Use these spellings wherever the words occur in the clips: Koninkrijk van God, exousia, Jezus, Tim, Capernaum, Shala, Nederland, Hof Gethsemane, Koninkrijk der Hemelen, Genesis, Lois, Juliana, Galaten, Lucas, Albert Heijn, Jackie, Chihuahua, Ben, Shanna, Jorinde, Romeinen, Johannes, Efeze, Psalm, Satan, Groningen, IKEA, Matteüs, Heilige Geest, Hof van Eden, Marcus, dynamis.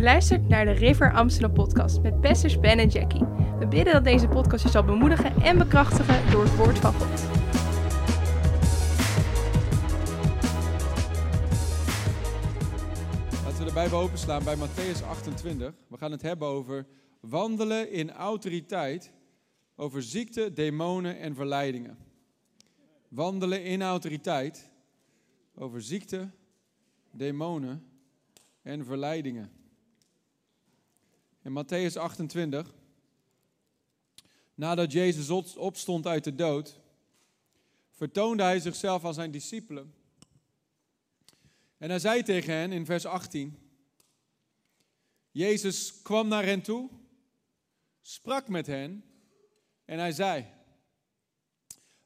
Je luistert naar de River Amsterdam podcast met pastors Ben en Jackie. We bidden dat deze podcast je zal bemoedigen en bekrachtigen door het woord van God. Laten we de Bijbel openslaan bij Matteüs 28. We gaan het hebben over wandelen in autoriteit over ziekte, demonen en verleidingen. Wandelen in autoriteit over ziekte, demonen en verleidingen. In Matteüs 28, nadat Jezus opstond uit de dood, vertoonde hij zichzelf aan zijn discipelen. En hij zei tegen hen in vers 18, Jezus kwam naar hen toe, sprak met hen en hij zei,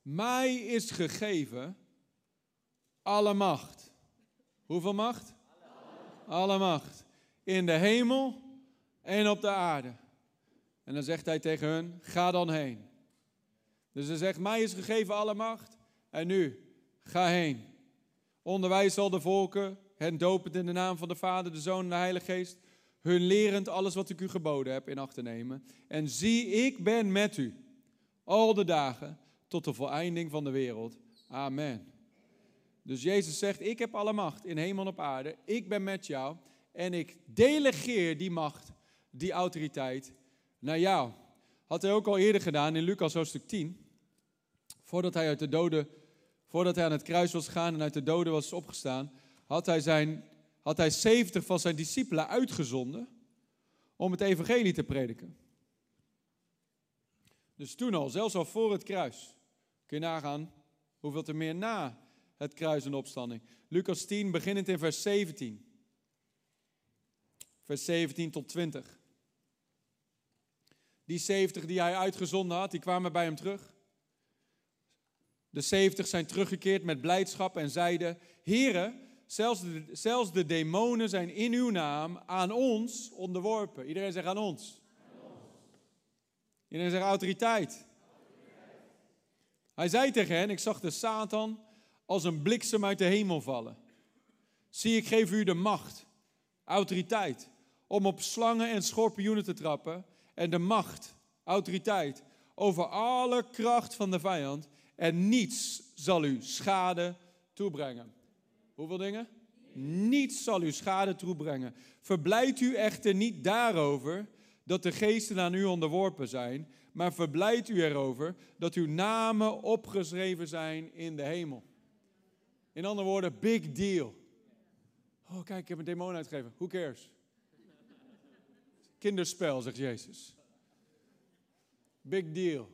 mij is gegeven alle macht. Hoeveel macht? Alle macht. In de hemel en op de aarde. En dan zegt hij tegen hun, ga dan heen. Dus hij zegt, mij is gegeven alle macht. En nu, ga heen. Onderwijs al de volken, hen dopend in de naam van de Vader, de Zoon en de Heilige Geest. Hun lerend alles wat ik u geboden heb in acht te nemen. En zie, ik ben met u. Al de dagen tot de voleinding van de wereld. Amen. Dus Jezus zegt, ik heb alle macht in hemel en op aarde. Ik ben met jou. En ik delegeer die macht, die autoriteit, naar jou. Had hij ook al eerder gedaan in Lucas hoofdstuk 10. Voordat hij aan het kruis was gegaan en uit de doden was opgestaan, had hij 70 van zijn discipelen uitgezonden om het evangelie te prediken. Dus toen al, zelfs al voor het kruis, kun je nagaan hoeveel er meer na het kruis en de opstanding. Lucas 10, beginnend in vers 17. Vers 17 tot 20. Die 70 die hij uitgezonden had, die kwamen bij hem terug. De 70 zijn teruggekeerd met blijdschap en zeiden, Heere, zelfs de demonen zijn in uw naam aan ons onderworpen. Iedereen zegt aan ons. Aan ons. Iedereen zegt autoriteit. Autoriteit. Hij zei tegen hen, ik zag de Satan als een bliksem uit de hemel vallen. Zie, ik geef u de macht, autoriteit, om op slangen en schorpioenen te trappen. En de macht, autoriteit, over alle kracht van de vijand. En niets zal u schade toebrengen. Hoeveel dingen? Niets zal u schade toebrengen. Verblijdt u echter niet daarover dat de geesten aan u onderworpen zijn. Maar verblijdt u erover dat uw namen opgeschreven zijn in de hemel. In andere woorden, big deal. Oh, kijk, ik heb een demon uitgegeven. Who cares? Kinderspel, zegt Jezus. Big deal.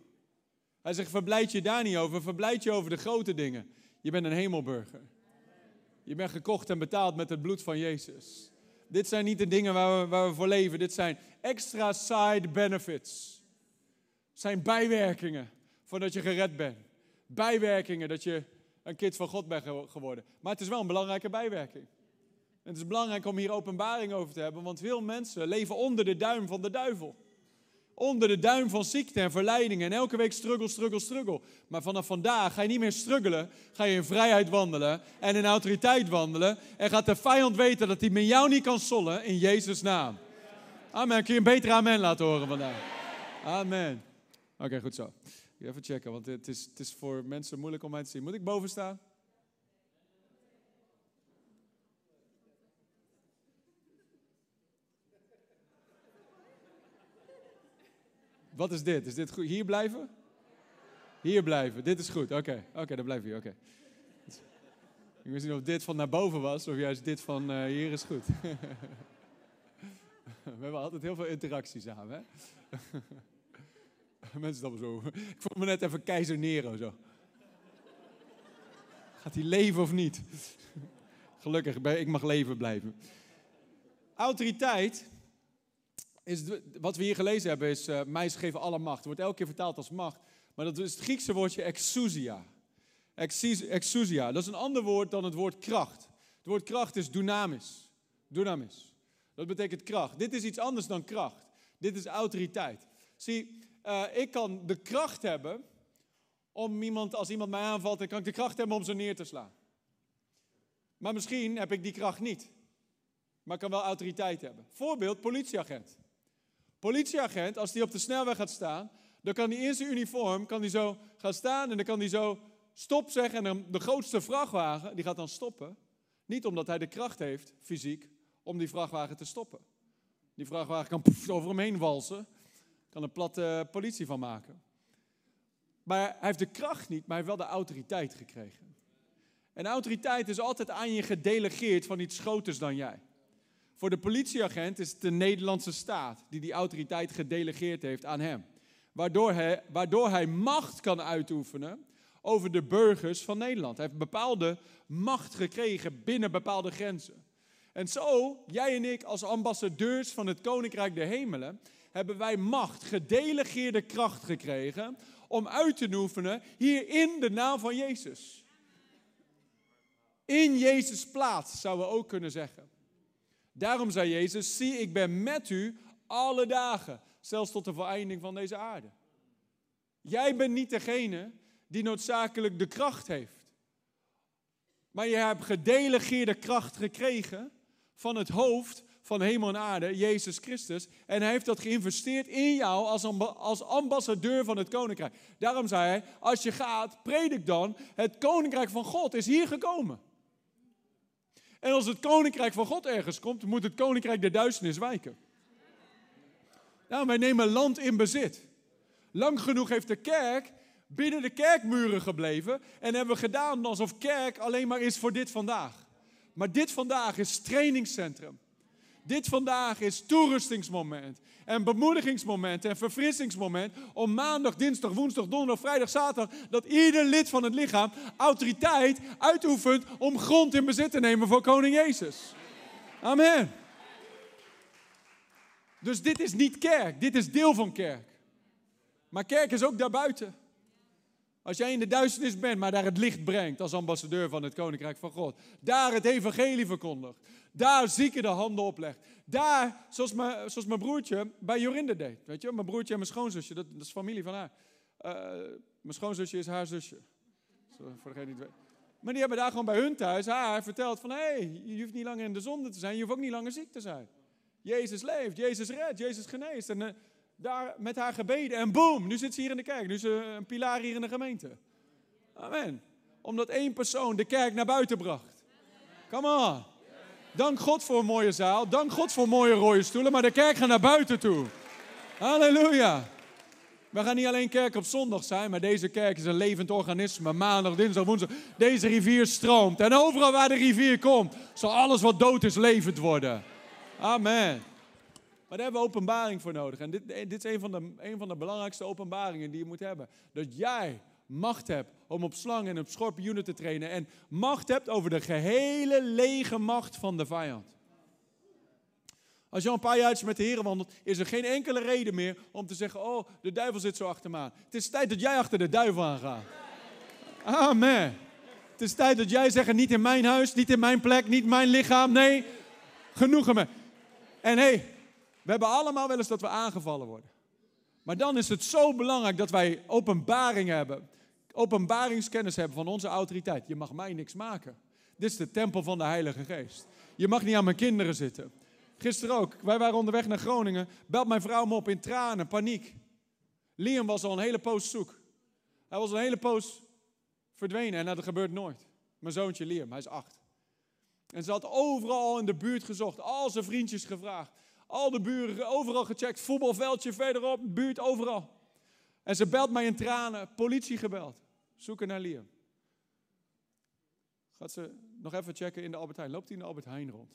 Hij zegt, verblijd je daar niet over. Verblijd je over de grote dingen. Je bent een hemelburger. Je bent gekocht en betaald met het bloed van Jezus. Dit zijn niet de dingen waar we voor leven. Dit zijn extra side benefits. Het zijn bijwerkingen voordat je gered bent. Bijwerkingen dat je een kind van God bent geworden. Maar het is wel een belangrijke bijwerking. En het is belangrijk om hier openbaring over te hebben, want veel mensen leven onder de duim van de duivel. Onder de duim van ziekte en verleidingen. En elke week struggle. Maar vanaf vandaag ga je niet meer struggelen. Ga je in vrijheid wandelen en in autoriteit wandelen. En gaat de vijand weten dat hij met jou niet kan sollen in Jezus' naam. Amen. Kun je een betere amen laten horen vandaag? Amen. Oké, goed zo. Even checken, want het is voor mensen moeilijk om mij te zien. Moet ik boven staan? Wat is dit? Is dit goed? Hier blijven? Hier blijven. Dit is goed. Oké, dan blijf je. Oké. Ik wist niet of dit van naar boven was, of juist dit van hier is goed. We hebben altijd heel veel interactie samen, hè? Mensen dat zo. Ik voel me net even keizer Nero, zo. Gaat hij leven of niet? Gelukkig, ik mag leven blijven. Autoriteit. Wat we hier gelezen hebben is, mij is gegeven alle macht. Het wordt elke keer vertaald als macht. Maar dat is het Griekse woordje exousia. Exousia, dat is een ander woord dan het woord kracht. Het woord kracht is dynamis. Dynamis. Dat betekent kracht. Dit is iets anders dan kracht. Dit is autoriteit. Zie, ik kan de kracht hebben om als iemand mij aanvalt, dan kan ik de kracht hebben om ze neer te slaan. Maar misschien heb ik die kracht niet. maar kan wel autoriteit hebben. Voorbeeld, politieagent. Politieagent, als die op de snelweg gaat staan, dan kan die in zijn uniform kan die zo gaan staan en dan kan die zo stop zeggen. En dan de grootste vrachtwagen, die gaat dan stoppen. Niet omdat hij de kracht heeft, fysiek, om die vrachtwagen te stoppen. Die vrachtwagen kan over hem heen walsen. Kan een platte politie van maken. Maar hij heeft de kracht niet, maar hij heeft wel de autoriteit gekregen. En autoriteit is altijd aan je gedelegeerd van iets groters dan jij. Voor de politieagent is het de Nederlandse staat die die autoriteit gedelegeerd heeft aan hem. Waardoor hij macht kan uitoefenen over de burgers van Nederland. Hij heeft bepaalde macht gekregen binnen bepaalde grenzen. En zo, jij en ik als ambassadeurs van het Koninkrijk der Hemelen, hebben wij macht, gedelegeerde kracht gekregen om uit te oefenen hier in de naam van Jezus. In Jezus' plaats, zouden we ook kunnen zeggen. Daarom zei Jezus, zie, ik ben met u alle dagen, zelfs tot de voleinding van deze aarde. Jij bent niet degene die noodzakelijk de kracht heeft. Maar je hebt gedelegeerde kracht gekregen van het hoofd van hemel en aarde, Jezus Christus. En hij heeft dat geïnvesteerd in jou als ambassadeur van het Koninkrijk. Daarom zei hij, als je gaat, predik dan, het Koninkrijk van God is hier gekomen. En als het Koninkrijk van God ergens komt, moet het Koninkrijk der Duisternis wijken. Nou, wij nemen land in bezit. Lang genoeg heeft de kerk binnen de kerkmuren gebleven en hebben we gedaan alsof kerk alleen maar is voor dit vandaag. Maar dit vandaag is trainingscentrum. Dit vandaag is toerustingsmoment en bemoedigingsmoment en verfrissingsmoment om maandag, dinsdag, woensdag, donderdag, vrijdag, zaterdag dat ieder lid van het lichaam autoriteit uitoefent om grond in bezit te nemen voor Koning Jezus. Amen. Dus dit is niet kerk, dit is deel van kerk. Maar kerk is ook daarbuiten. Als jij in de duisternis bent, maar daar het licht brengt als ambassadeur van het Koninkrijk van God. Daar het evangelie verkondigt. Daar zieken de handen oplegt. Daar, zoals mijn broertje bij Jorinde deed. Weet je, mijn broertje en mijn schoonzusje, dat is familie van haar. Mijn schoonzusje is haar zusje. Sorry, voor degene die het weet. Maar die hebben daar gewoon bij hun thuis haar verteld van, hey, je hoeft niet langer in de zonde te zijn, je hoeft ook niet langer ziek te zijn. Jezus leeft, Jezus redt, Jezus geneest. En daar met haar gebeden en boom, nu zit ze hier in de kerk. Nu is ze een pilaar hier in de gemeente. Amen. Omdat één persoon de kerk naar buiten bracht. Come on. Dank God voor een mooie zaal. Dank God voor mooie rode stoelen. Maar de kerk gaat naar buiten toe. Halleluja. We gaan niet alleen kerk op zondag zijn. Maar deze kerk is een levend organisme. Maandag, dinsdag, woensdag. Deze rivier stroomt. En overal waar de rivier komt, zal alles wat dood is levend worden. Amen. Maar daar hebben we openbaring voor nodig. En dit is een van de belangrijkste openbaringen die je moet hebben. Dat jij macht hebt om op slangen en op schorpioenen te trainen. En macht hebt over de gehele lege macht van de vijand. Als je al een paar jaar met de Heer wandelt, is er geen enkele reden meer om te zeggen, oh, de duivel zit zo achter me aan. Het is tijd dat jij achter de duivel aangaat. Amen. Het is tijd dat jij zegt, niet in mijn huis, niet in mijn plek, niet mijn lichaam. Nee, genoeg ermee. En hey, we hebben allemaal wel eens dat we aangevallen worden. Maar dan is het zo belangrijk dat wij openbaring hebben. Openbaringskennis hebben van onze autoriteit. Je mag mij niks maken. Dit is de tempel van de Heilige Geest. Je mag niet aan mijn kinderen zitten. Gisteren ook, wij waren onderweg naar Groningen. Belt mijn vrouw me op in tranen, paniek. Liam was al een hele poos zoek. Hij was een hele poos verdwenen en dat gebeurt nooit. Mijn zoontje Liam, hij is 8. En ze had overal in de buurt gezocht. Al zijn vriendjes gevraagd. Al de buren, overal gecheckt, voetbalveldje verderop, buurt, overal. En ze belt mij in tranen, politie gebeld. Zoeken naar Liam. Gaat ze nog even checken in de Albert Heijn. Loopt hij in de Albert Heijn rond?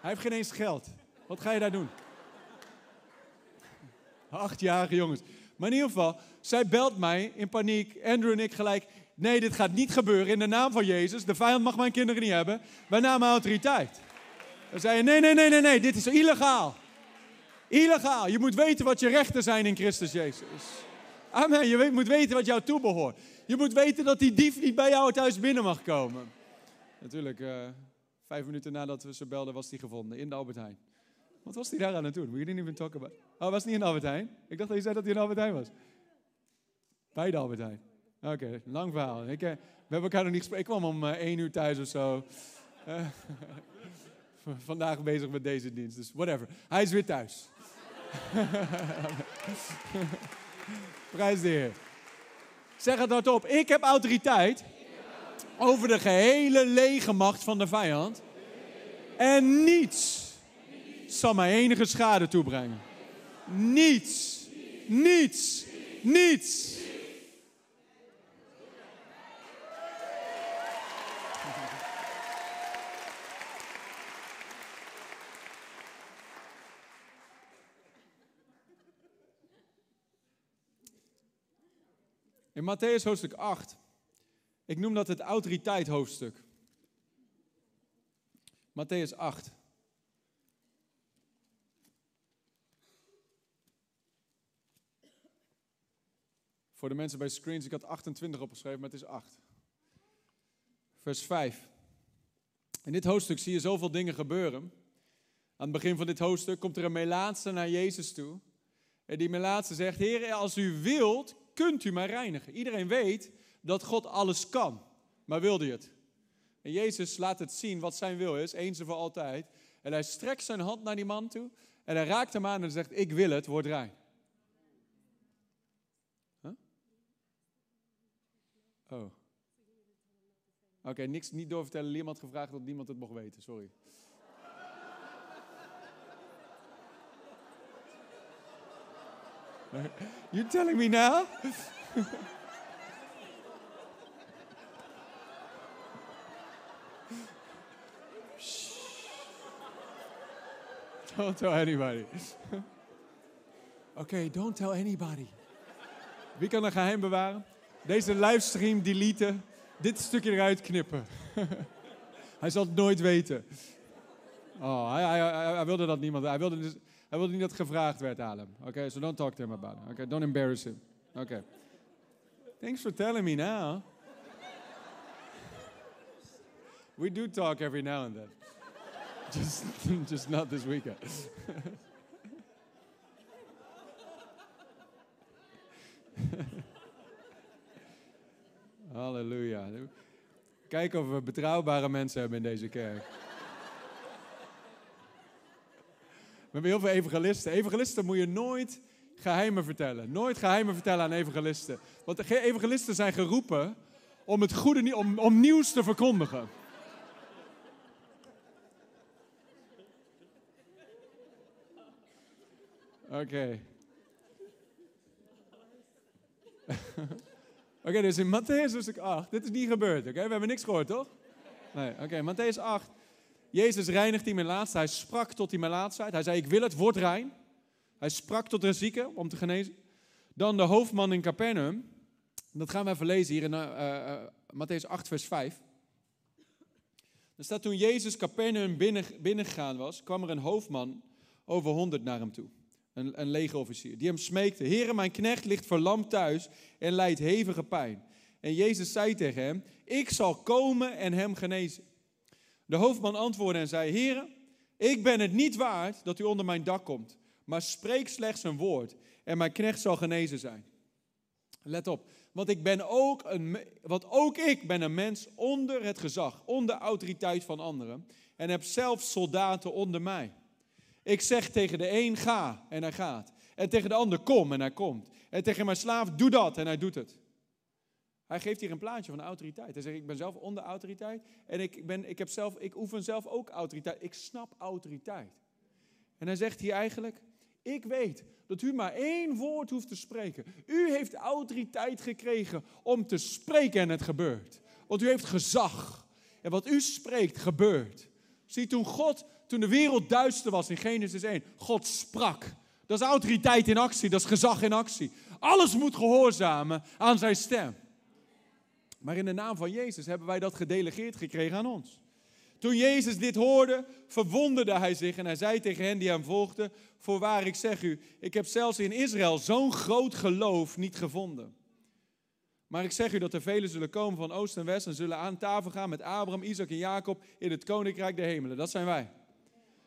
Hij heeft geen eens geld. Wat ga je daar doen? 8-jarige jongens. Maar in ieder geval, zij belt mij in paniek. Andrew en ik gelijk, nee, dit gaat niet gebeuren. In de naam van Jezus, de vijand mag mijn kinderen niet hebben. Wij namen autoriteit. Dan zei je, nee, dit is illegaal. Illegaal. Je moet weten wat je rechten zijn in Christus Jezus. Amen, je moet weten wat jou toebehoort. Je moet weten dat die dief niet bij jou thuis binnen mag komen. Natuurlijk, 5 minuten nadat we ze belden was die gevonden, in de Albert Heijn. Wat was die daar aan het doen? We didn't even talk about. Oh, was niet in de Albert Heijn? Ik dacht dat je zei dat hij in de Albert Heijn was. Bij de Albert Heijn. Oké, lang verhaal. We hebben elkaar nog niet gesproken. Ik kwam om 1 uur thuis of zo. vandaag bezig met deze dienst. Dus whatever. Hij is weer thuis. Prijs de Heer. Zeg het hardop. Ik heb autoriteit over de gehele legermacht van de vijand. En niets zal mij enige schade toebrengen. Niets. Niets. Niets. In Matteüs hoofdstuk 8, ik noem dat het autoriteit hoofdstuk. Matteüs 8. Voor de mensen bij screens, ik had 28 opgeschreven, maar het is 8. Vers 5. In dit hoofdstuk zie je zoveel dingen gebeuren. Aan het begin van dit hoofdstuk komt er een melaatse naar Jezus toe. En die melaatse zegt, Heer, als u wilt, kunt u mij reinigen. Iedereen weet dat God alles kan, maar wilde hij het? En Jezus laat het zien wat zijn wil is, eens en voor altijd. En hij strekt zijn hand naar die man toe en hij raakt hem aan en zegt, ik wil het, word rein. Huh? Oh. Oké, niks niet doorvertellen. Liam had gevraagd dat niemand het mocht weten, sorry. You're telling me now? Don't tell anybody. Oké, don't tell anybody. Wie kan een geheim bewaren? Deze livestream deleten. Dit stukje eruit knippen. Hij zal het nooit weten. Oh, hij wilde dat niemand. Hij wilde niet dat gevraagd werd aan hem. Oké, so don't talk to him about it. Oké, don't embarrass him. Oké. Thanks for telling me now. We do talk every now and then. Just not this weekend. Halleluja. Kijk of we betrouwbare mensen hebben in deze kerk. We hebben heel veel evangelisten. Evangelisten moet je nooit geheimen vertellen. Nooit geheimen vertellen aan evangelisten. Want evangelisten zijn geroepen om het goede, om nieuws te verkondigen. Oké. Oké, dus in Matteüs hoofdstuk 8. Dit is niet gebeurd, oké? We hebben niks gehoord, toch? Nee, oké, Matteüs 8. Jezus reinigt die melaatse. Hij sprak tot die melaatsheid. Hij zei, ik wil het, word rein. Hij sprak tot de zieke om te genezen. Dan de hoofdman in Capernaum. Dat gaan we even lezen hier in Matteüs 8, vers 5. Er staat, toen Jezus Capernaum binnengegaan was, kwam er een hoofdman over 100 naar hem toe. Een legerofficier, die hem smeekte. Heere, mijn knecht ligt verlamd thuis en lijdt hevige pijn. En Jezus zei tegen hem, ik zal komen en hem genezen. De hoofdman antwoordde en zei, Heere, ik ben het niet waard dat u onder mijn dak komt. Maar spreek slechts een woord en mijn knecht zal genezen zijn. Let op, want ook ik ben een mens onder het gezag, onder autoriteit van anderen. En heb zelf soldaten onder mij. Ik zeg tegen de een, ga, en hij gaat. En tegen de ander, kom, en hij komt. En tegen mijn slaaf, doe dat, en hij doet het. Hij geeft hier een plaatje van autoriteit. Hij zegt, ik ben zelf onder autoriteit. En ik oefen zelf ook autoriteit. Ik snap autoriteit. En hij zegt hier eigenlijk, ik weet dat u maar één woord hoeft te spreken. U heeft autoriteit gekregen om te spreken en het gebeurt. Want u heeft gezag. En wat u spreekt, gebeurt. Zie, toen de wereld duister was in Genesis 1, God sprak. Dat is autoriteit in actie, dat is gezag in actie. Alles moet gehoorzamen aan zijn stem. Maar in de naam van Jezus hebben wij dat gedelegeerd gekregen aan ons. Toen Jezus dit hoorde, verwonderde hij zich en hij zei tegen hen die hem volgden, voorwaar ik zeg u, ik heb zelfs in Israël zo'n groot geloof niet gevonden. Maar ik zeg u dat er velen zullen komen van oost en west en zullen aan tafel gaan met Abraham, Isaac en Jacob in het Koninkrijk der Hemelen. Dat zijn wij.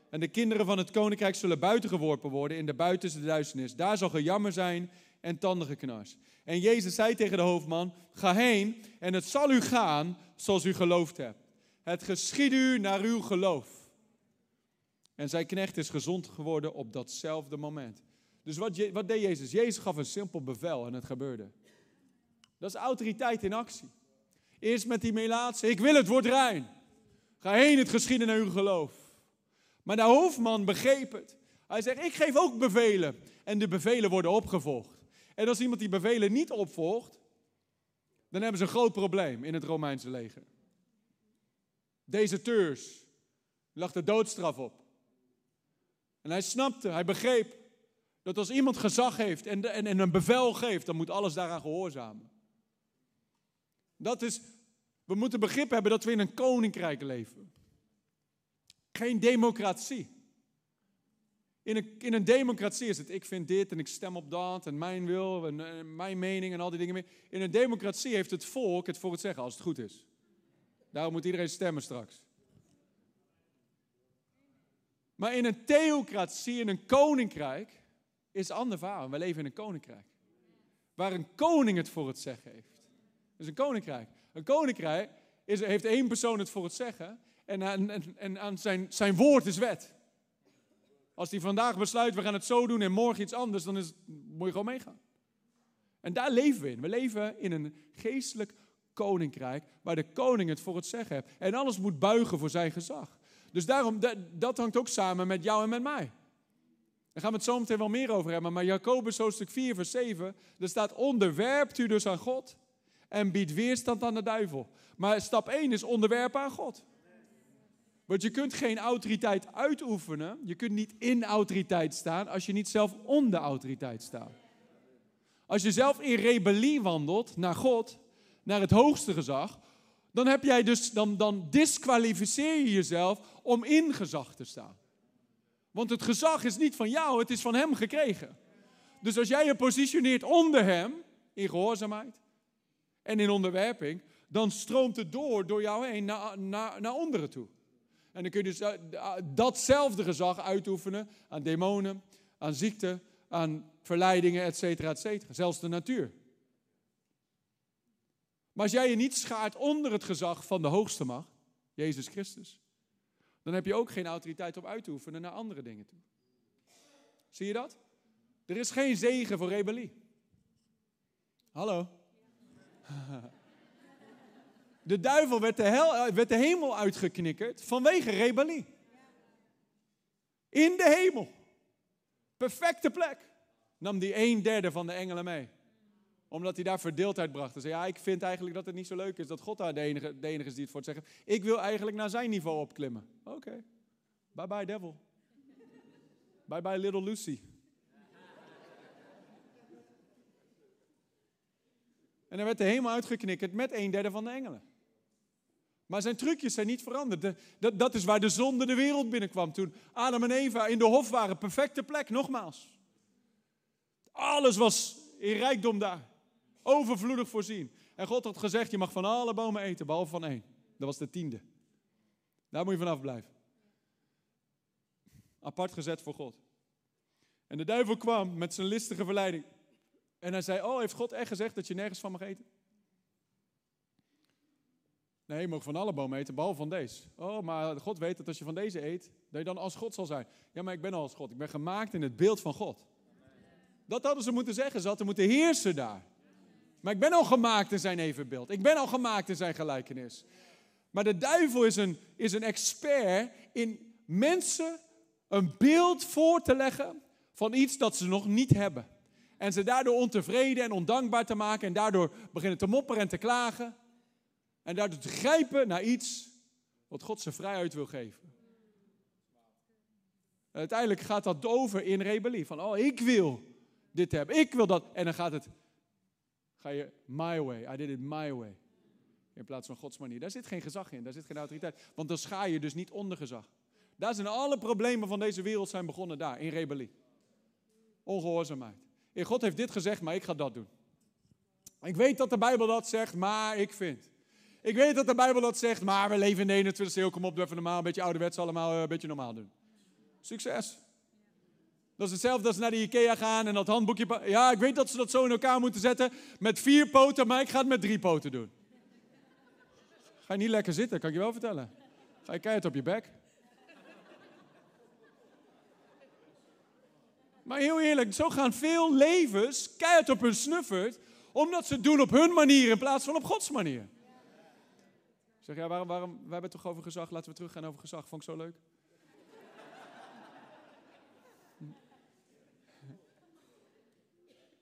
En de kinderen van het Koninkrijk zullen buitengeworpen worden in de buitenste duisternis. Daar zal gejammer zijn en tandengeknars. En Jezus zei tegen de hoofdman, ga heen en het zal u gaan zoals u geloofd hebt. Het geschied u naar uw geloof. En zijn knecht is gezond geworden op datzelfde moment. Dus wat deed Jezus? Jezus gaf een simpel bevel en het gebeurde. Dat is autoriteit in actie. Eerst met die melaatse, ik wil het, word rein. Ga heen, het geschieden naar uw geloof. Maar de hoofdman begreep het. Hij zegt, ik geef ook bevelen. En de bevelen worden opgevolgd. En als iemand die bevelen niet opvolgt, dan hebben ze een groot probleem in het Romeinse leger. Deserteurs, lag de doodstraf op. En hij snapte, hij begreep, dat als iemand gezag heeft en een bevel geeft, dan moet alles daaraan gehoorzamen. We moeten begrip hebben dat we in een koninkrijk leven. Geen democratie. In een democratie is het, ik vind dit en ik stem op dat en mijn wil en mijn mening en al die dingen meer. In een democratie heeft het volk het voor het zeggen als het goed is. Daarom moet iedereen stemmen straks. Maar in een theocratie, in een koninkrijk, is het ander verhaal. We leven in een koninkrijk. Waar een koning het voor het zeggen heeft. Dat is een koninkrijk. Een koninkrijk heeft één persoon het voor het zeggen en aan zijn woord is wet. Als hij vandaag besluit, we gaan het zo doen en morgen iets anders, dan moet je gewoon meegaan. En daar leven we in. We leven in een geestelijk koninkrijk waar de koning het voor het zeggen heeft. En alles moet buigen voor zijn gezag. Dus daarom, dat hangt ook samen met jou en met mij. Daar gaan we het zo meteen wel meer over hebben. Maar Jacobus hoofdstuk 4 vers 7, daar staat onderwerpt u dus aan God en biedt weerstand aan de duivel. Maar stap 1 is onderwerpen aan God. Want je kunt geen autoriteit uitoefenen. Je kunt niet in autoriteit staan als je niet zelf onder autoriteit staat. Als je zelf in rebellie wandelt naar God, naar het hoogste gezag, dan heb jij dus, dan disqualificeer je jezelf om in gezag te staan. Want het gezag is niet van jou, het is van hem gekregen. Dus als jij je positioneert onder hem, in gehoorzaamheid en in onderwerping, dan stroomt het door jou heen naar onderen toe. En dan kun je dus datzelfde gezag uitoefenen aan demonen, aan ziekten, aan verleidingen, et cetera, et cetera. Zelfs de natuur. Maar als jij je niet schaart onder het gezag van de hoogste macht, Jezus Christus, dan heb je ook geen autoriteit om uit te oefenen naar andere dingen toe. Zie je dat? Er is geen zegen voor rebellie. Hallo? Ja. De duivel werd de hemel uitgeknikkerd vanwege rebellie. In de hemel. Perfecte plek. Nam die 1/3 van de engelen mee. Omdat hij daar verdeeldheid bracht. Hij zei, ja, ik vind eigenlijk dat het niet zo leuk is dat God daar de enige is die het voor het zeggen. Ik wil eigenlijk naar zijn niveau opklimmen. Oké. Bye bye devil. Bye bye little Lucy. En dan werd de hemel uitgeknikkerd met 1/3 van de engelen. Maar zijn trucjes zijn niet veranderd. Dat is waar de zonde de wereld binnenkwam toen Adam en Eva in de hof waren. Perfecte plek, nogmaals. Alles was in rijkdom daar. Overvloedig voorzien. En God had gezegd, je mag van alle bomen eten, behalve van één. Dat was de 10e. Daar moet je vanaf blijven. Apart gezet voor God. En de duivel kwam met zijn listige verleiding. En hij zei, oh, heeft God echt gezegd dat je nergens van mag eten? Nee, je mag van alle bomen eten, behalve van deze. Oh, maar God weet dat als je van deze eet, dat je dan als God zal zijn. Ja, maar ik ben al als God. Ik ben gemaakt in het beeld van God. Dat hadden ze moeten zeggen. Ze hadden moeten heersen daar. Maar ik ben al gemaakt in zijn evenbeeld. Ik ben al gemaakt in zijn gelijkenis. Maar de duivel is een expert in mensen een beeld voor te leggen van iets dat ze nog niet hebben. En ze daardoor ontevreden en ondankbaar te maken. En daardoor beginnen te mopperen en te klagen. En daardoor te grijpen naar iets wat God ze vrijheid wil geven. En uiteindelijk gaat dat over in rebellie. Van, oh, ik wil dit hebben. Ik wil dat. En dan ga je my way. I did it my way. In plaats van Gods manier. Daar zit geen gezag in. Daar zit geen autoriteit. Want dan schaar je dus niet onder gezag. Daar zijn alle problemen van deze wereld zijn begonnen daar. In rebellie. Ongehoorzaamheid. God heeft dit gezegd, maar ik ga dat doen. Ik weet dat de Bijbel dat zegt, maar ik vind. Ik weet dat de Bijbel dat zegt, maar we leven in de 21e eeuw. Kom op, doe even normaal, een beetje ouderwets allemaal, een beetje normaal doen. Succes. Dat is hetzelfde als naar de IKEA gaan en dat handboekje. Ja, ik weet dat ze dat zo in elkaar moeten zetten met 4 poten, maar ik ga het met 3 poten doen. Ga je niet lekker zitten, kan ik je wel vertellen. Ga je keihard op je bek. Maar heel eerlijk, zo gaan veel levens keihard op hun snuffert, omdat ze het doen op hun manier in plaats van op Gods manier. Ik zeg, ja, waarom, we hebben het toch over gezag, laten we teruggaan over gezag. Vond ik zo leuk.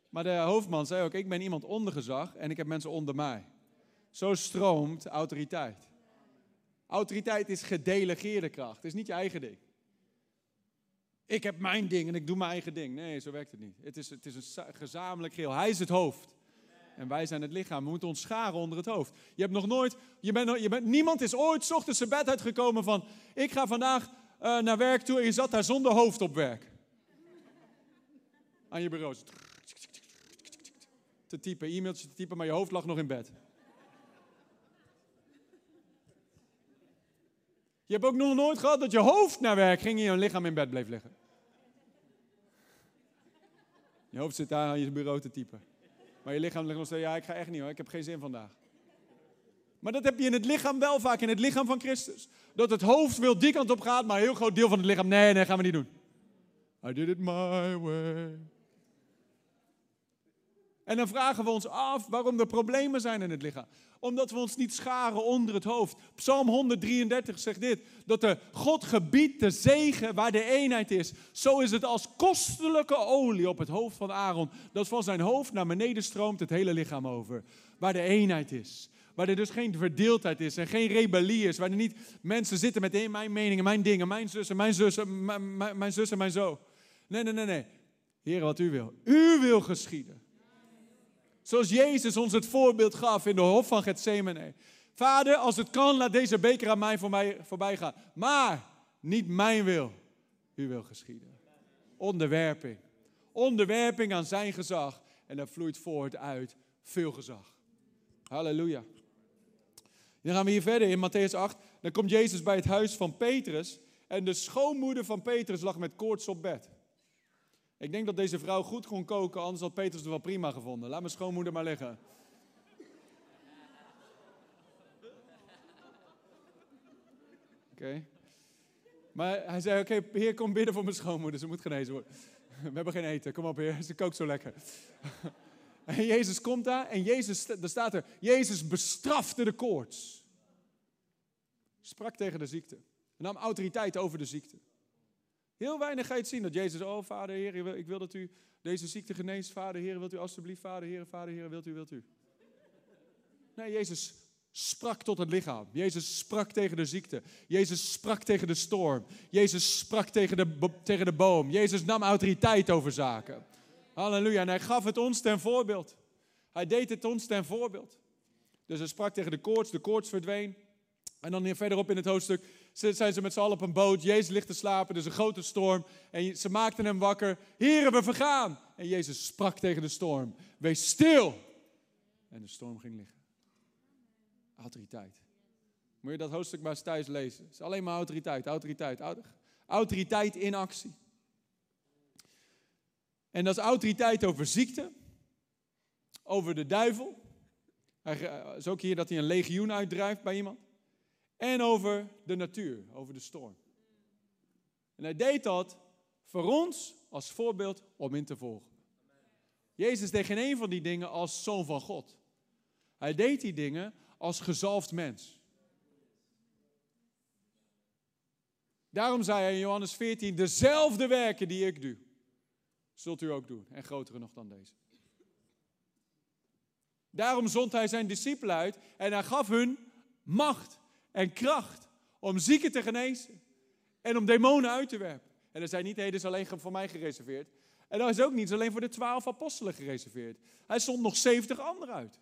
Maar de hoofdman zei ook, ik ben iemand onder gezag en ik heb mensen onder mij. Zo stroomt autoriteit. Autoriteit is gedelegeerde kracht. Het is niet je eigen ding. Ik heb mijn ding en ik doe mijn eigen ding. Nee, zo werkt het niet. Het is een gezamenlijk geheel. Hij is het hoofd. En wij zijn het lichaam. We moeten ons scharen onder het hoofd. Niemand is ooit 's ochtends zijn bed uitgekomen van, ik ga vandaag naar werk toe en je zat daar zonder hoofd op werk. Aan je bureau. Te typen, e-mailtje te typen, maar je hoofd lag nog in bed. Je hebt ook nog nooit gehad dat je hoofd naar werk ging en je lichaam in bed bleef liggen. Je hoofd zit daar aan je bureau te typen. Maar je lichaam ligt nog steeds, ja, ik ga echt niet hoor, ik heb geen zin vandaag. Maar dat heb je in het lichaam wel vaak, in het lichaam van Christus. Dat het hoofd wil die kant op gaat, maar een heel groot deel van het lichaam, nee, gaan we niet doen. I did it my way. En dan vragen we ons af waarom er problemen zijn in het lichaam. Omdat we ons niet scharen onder het hoofd. Psalm 133 zegt dit. Dat de God gebiedt de zegen waar de eenheid is. Zo is het als kostelijke olie op het hoofd van Aaron. Dat van zijn hoofd naar beneden stroomt het hele lichaam over. Waar de eenheid is. Waar er dus geen verdeeldheid is en geen rebellie is. Waar er niet mensen zitten met mijn meningen, mijn dingen, mijn zus en mijn zo. Nee. Heer, wat u wil. U wil geschieden. Zoals Jezus ons het voorbeeld gaf in de Hof van Gethsemane. Vader, als het kan, laat deze beker aan mij voorbij gaan. Maar niet mijn wil. U wil geschieden. Onderwerping. Onderwerping aan zijn gezag. En dat vloeit voort uit veel gezag. Halleluja. Dan gaan we hier verder in Matteüs 8. Dan komt Jezus bij het huis van Petrus. En de schoonmoeder van Petrus lag met koorts op bed. Ik denk dat deze vrouw goed kon koken, anders had Petrus het wel prima gevonden. Laat mijn schoonmoeder maar liggen. Oké. Maar hij zei, oké, heer, kom bidden voor mijn schoonmoeder, ze moet genezen worden. We hebben geen eten, kom op heer, ze kookt zo lekker. En Jezus komt daar en daar staat er, Jezus bestrafte de koorts. Sprak tegen de ziekte. Nam autoriteit over de ziekte. Heel weinig ga je het zien dat Jezus, oh vader, heer, ik wil dat u deze ziekte geneest. Vader, heer, wilt u alstublieft, vader, heer, wilt u. Nee, Jezus sprak tot het lichaam. Jezus sprak tegen de ziekte. Jezus sprak tegen de storm. Jezus sprak tegen de boom. Jezus nam autoriteit over zaken. Halleluja, en hij gaf het ons ten voorbeeld. Hij deed het ons ten voorbeeld. Dus hij sprak tegen de koorts verdween. En dan hier verderop in het hoofdstuk zijn ze met z'n allen op een boot. Jezus ligt te slapen, dus een grote storm. En ze maakten hem wakker. Heren, we vergaan. En Jezus sprak tegen de storm. Wees stil. En de storm ging liggen. Autoriteit. Moet je dat hoofdstuk maar eens thuis lezen. Het is alleen maar autoriteit. Autoriteit in actie. En dat is autoriteit over ziekte. Over de duivel. Het is ook hier dat hij een legioen uitdrijft bij iemand. En over de natuur, over de storm. En hij deed dat voor ons als voorbeeld om in te volgen. Jezus deed geen een van die dingen als Zoon van God. Hij deed die dingen als gezalfd mens. Daarom zei hij in Johannes 14, dezelfde werken die ik doe, zult u ook doen. En grotere nog dan deze. Daarom zond hij zijn discipelen uit en hij gaf hun macht. En kracht om zieken te genezen. En om demonen uit te werpen. En dat zei niet, dit is alleen voor mij gereserveerd. En dat is ook niet, het is alleen voor de 12 apostelen gereserveerd. Hij stond nog 70 anderen uit. Dat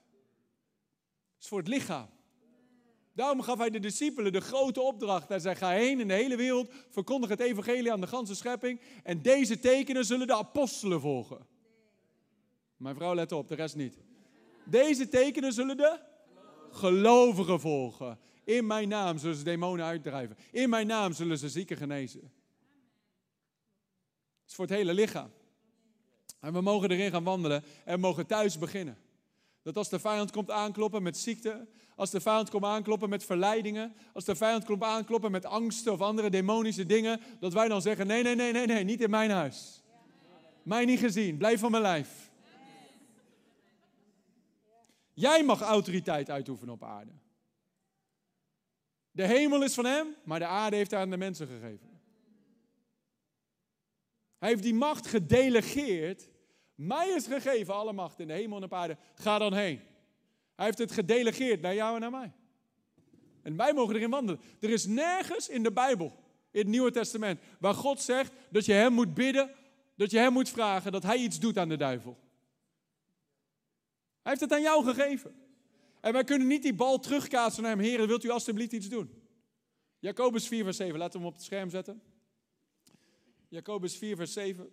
is voor het lichaam. Daarom gaf hij de discipelen de grote opdracht. Hij zei, ga heen in de hele wereld, verkondig het evangelie aan de ganse schepping. En deze tekenen zullen de apostelen volgen. Mijn vrouw, let op, de rest niet. Deze tekenen zullen de gelovigen volgen. In mijn naam zullen ze demonen uitdrijven. In mijn naam zullen ze zieken genezen. Het is voor het hele lichaam. En we mogen erin gaan wandelen en we mogen thuis beginnen. Dat als de vijand komt aankloppen met ziekte, als de vijand komt aankloppen met verleidingen, als de vijand komt aankloppen met angsten of andere demonische dingen, dat wij dan zeggen, nee, niet in mijn huis. Mij niet gezien. Blijf van mijn lijf. Jij mag autoriteit uitoefenen op aarde. De hemel is van hem, maar de aarde heeft hij aan de mensen gegeven. Hij heeft die macht gedelegeerd. Mij is gegeven alle macht in de hemel en op aarde. Ga dan heen. Hij heeft het gedelegeerd naar jou en naar mij. En wij mogen erin wandelen. Er is nergens in de Bijbel, in het Nieuwe Testament, waar God zegt dat je hem moet bidden, dat je hem moet vragen, dat hij iets doet aan de duivel. Hij heeft het aan jou gegeven. En wij kunnen niet die bal terugkaatsen naar hem. Heren, wilt u alstublieft iets doen? Jacobus 4 vers 7. Laten we hem op het scherm zetten. Jacobus 4 vers 7.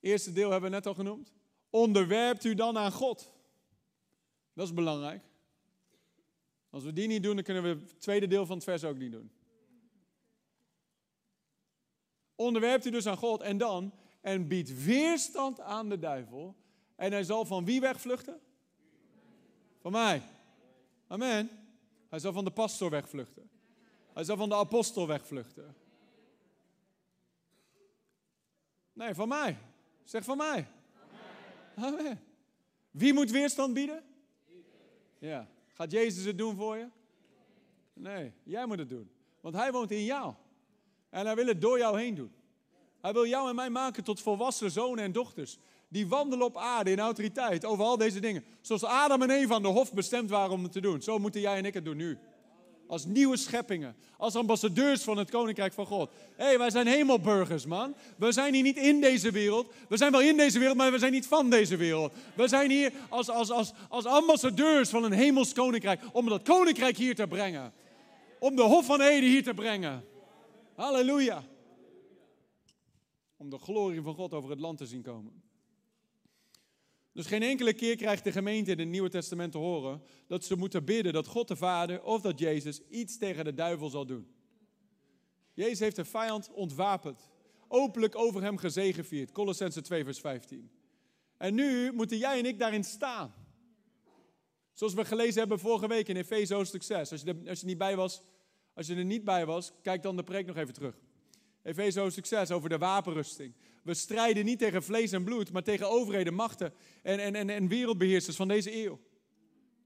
Eerste deel hebben we net al genoemd. Onderwerpt u dan aan God. Dat is belangrijk. Als we die niet doen, dan kunnen we het tweede deel van het vers ook niet doen. Onderwerpt u dus aan God en dan, en biedt weerstand aan de duivel. En hij zal van wie wegvluchten? Van mij. Amen. Hij zal van de pastoor wegvluchten. Hij zal van de apostel wegvluchten. Nee, van mij. Zeg van mij. Amen. Wie moet weerstand bieden? Ja. Gaat Jezus het doen voor je? Nee, jij moet het doen. Want hij woont in jou. En hij wil het door jou heen doen. Hij wil jou en mij maken tot volwassen zonen en dochters. Die wandelen op aarde in autoriteit over al deze dingen. Zoals Adam en Eva aan de hof bestemd waren om het te doen. Zo moeten jij en ik het doen nu. Als nieuwe scheppingen. Als ambassadeurs van het Koninkrijk van God. Hé, wij zijn hemelburgers, man. We zijn hier niet in deze wereld. We zijn wel in deze wereld, maar we zijn niet van deze wereld. We zijn hier als ambassadeurs van een hemels koninkrijk. Om dat koninkrijk hier te brengen. Om de Hof van Eden hier te brengen. Halleluja. Om de glorie van God over het land te zien komen. Dus geen enkele keer krijgt de gemeente in het Nieuwe Testament te horen dat ze moeten bidden dat God de Vader of dat Jezus iets tegen de duivel zal doen. Jezus heeft de vijand ontwapend, openlijk over hem gezegevierd. Kolossenzen 2 vers 15. En nu moeten jij en ik daarin staan. Zoals we gelezen hebben vorige week in Efeze hoofdstuk 6. Als je er niet bij was, kijk dan de preek nog even terug. Efeze hoofdstuk 6 over de wapenrusting. We strijden niet tegen vlees en bloed, maar tegen overheden, machten en wereldbeheersers van deze eeuw.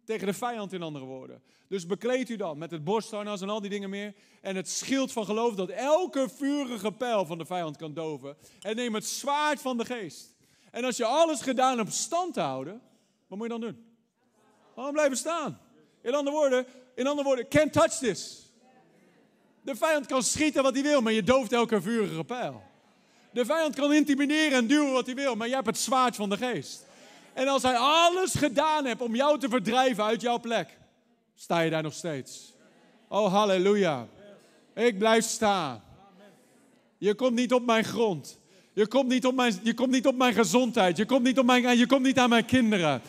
Tegen de vijand in andere woorden. Dus bekleed u dan met het borstharnas en al die dingen meer. En het schild van geloof dat elke vurige pijl van de vijand kan doven. En neem het zwaard van de geest. En als je alles gedaan hebt stand te houden, wat moet je dan doen? Gewoon blijven staan. In andere woorden, can't touch this. De vijand kan schieten wat hij wil, maar je dooft elke vurige pijl. De vijand kan intimideren en duwen wat hij wil, maar jij hebt het zwaard van de geest. En als hij alles gedaan heeft om jou te verdrijven uit jouw plek, sta je daar nog steeds. Oh, halleluja. Ik blijf staan. Je komt niet op mijn grond. Je komt niet op mijn gezondheid. Je komt niet aan mijn kinderen.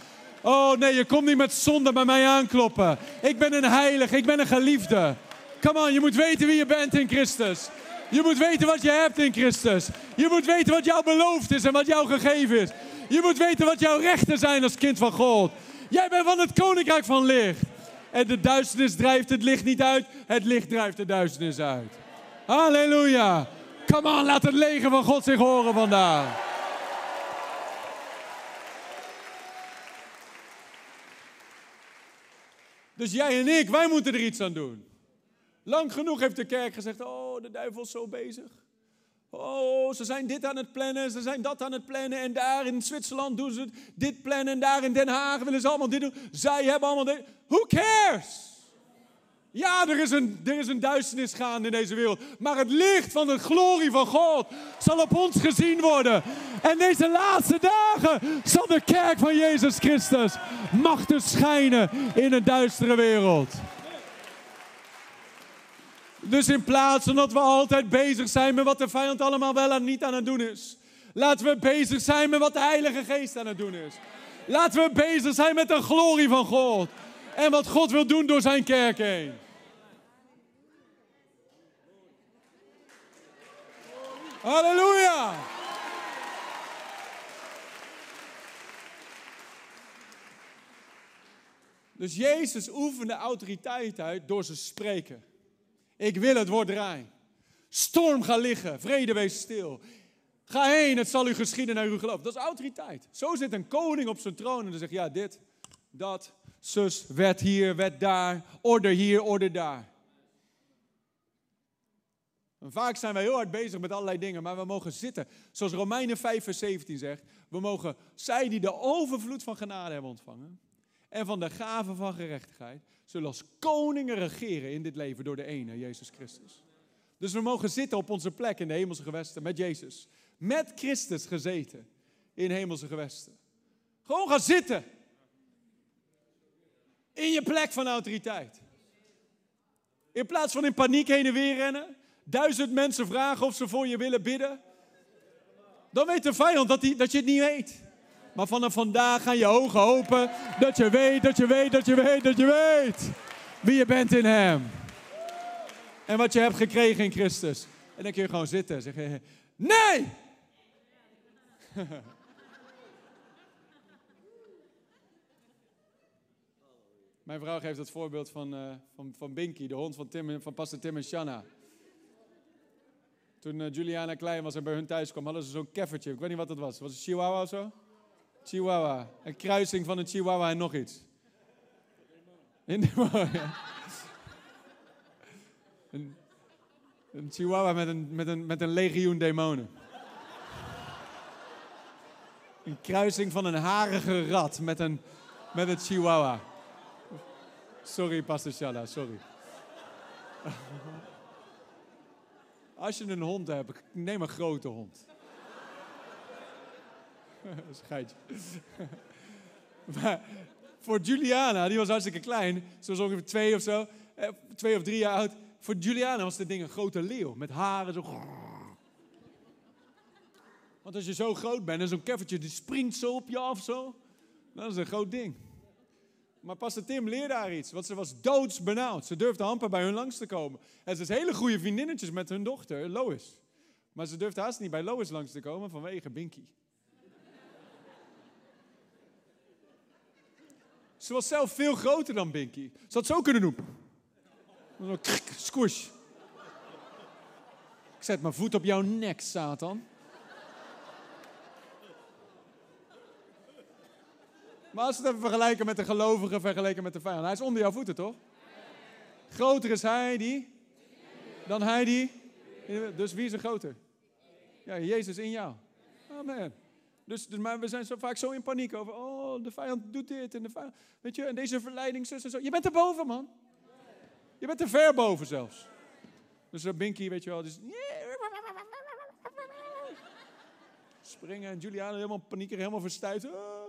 Oh nee, je komt niet met zonde bij mij aankloppen. Ik ben een heilige, ik ben een geliefde. Come on, je moet weten wie je bent in Christus. Je moet weten wat je hebt in Christus. Je moet weten wat jou beloofd is en wat jou gegeven is. Je moet weten wat jouw rechten zijn als kind van God. Jij bent van het Koninkrijk van Licht. En de duisternis drijft het licht niet uit. Het licht drijft de duisternis uit. Halleluja. Come on, laat het leger van God zich horen vandaag. Dus jij en ik, wij moeten er iets aan doen. Lang genoeg heeft de kerk gezegd, oh, de duivel is zo bezig. Oh, ze zijn dit aan het plannen, ze zijn dat aan het plannen. En daar in Zwitserland doen ze dit plannen. En daar in Den Haag willen ze allemaal dit doen. Zij hebben allemaal dit. Who cares? Ja, er is een duisternis gaande in deze wereld. Maar het licht van de glorie van God zal op ons gezien worden. En deze laatste dagen zal de kerk van Jezus Christus machtig schijnen in een duistere wereld. Dus in plaats van dat we altijd bezig zijn met wat de vijand allemaal wel en niet aan het doen is. Laten we bezig zijn met wat de Heilige Geest aan het doen is. Laten we bezig zijn met de glorie van God. En wat God wil doen door zijn kerk heen. Halleluja! Dus Jezus oefende autoriteit uit door ze spreken. Ik wil het woord draaien. Storm ga liggen, vrede wees stil. Ga heen, het zal u geschieden naar uw geloof. Dat is autoriteit. Zo zit een koning op zijn troon en dan zegt, ja, dit, dat, zus, wet hier, wet daar, orde hier, orde daar. En vaak zijn wij heel hard bezig met allerlei dingen, maar we mogen zitten. Zoals Romeinen 5 vers 17 zegt, we mogen, zij die de overvloed van genade hebben ontvangen en van de gave van gerechtigheid, zullen als koningen regeren in dit leven door de ene, Jezus Christus. Dus we mogen zitten op onze plek in de hemelse gewesten met Jezus. Met Christus gezeten in hemelse gewesten. Gewoon gaan zitten. In je plek van autoriteit. In plaats van in paniek heen en weer rennen. 1000 mensen vragen of ze voor je willen bidden. Dan weet de vijand dat je het niet weet. Maar vanaf vandaag gaan je ogen open. Dat je weet, dat je weet, dat je weet, dat je weet. Wie je bent in hem. En wat je hebt gekregen in Christus. En dan kun je gewoon zitten en zeggen, nee! Mijn vrouw geeft het voorbeeld van Binky, de hond van Tim, van pastor Tim en Shanna. Toen Juliana klein was en bij hun thuis kwam, hadden ze zo'n keffertje. Ik weet niet wat dat was. Was het Chihuahua of zo? Chihuahua. Een kruising van een Chihuahua en nog iets. In de mooi, ja. Een Chihuahua met een legioen demonen. Een kruising van een harige rat met een Chihuahua. Sorry, pastor Shala, sorry. Als je een hond hebt, neem een grote hond. Scheidje. Maar voor Juliana, die was hartstikke klein. Ze was ongeveer 2 of 3 jaar oud. Voor Juliana was dit ding een grote leeuw. Met haren zo. Want als je zo groot bent en zo'n keffertje die springt zo op je af zo. Dat is een groot ding. Maar pastor Tim leerde haar iets. Want ze was doodsbenauwd. Ze durfde amper bij hun langs te komen. En ze is hele goede vriendinnetjes met hun dochter, Lois. Maar ze durfde haast niet bij Lois langs te komen vanwege Binky. Ze was zelf veel groter dan Binky. Ze had zo kunnen doen. Squish. Ik zet mijn voet op jouw nek, Satan. Maar als we het even vergelijken met de gelovigen, vergelijken met de vijand. Hij is onder jouw voeten, toch? Groter is hij die dan hij die. Dus wie is er groter? Ja, Jezus in jou. Amen. Dus maar we zijn zo vaak zo in paniek over, oh, de vijand doet dit en de vijand, weet je, en deze verleiding, zus en zo. Je bent erboven, man. Je bent er ver boven zelfs. Dus Binky, weet je wel, dus springen en Juliana helemaal panieker, helemaal verstuit. Oh.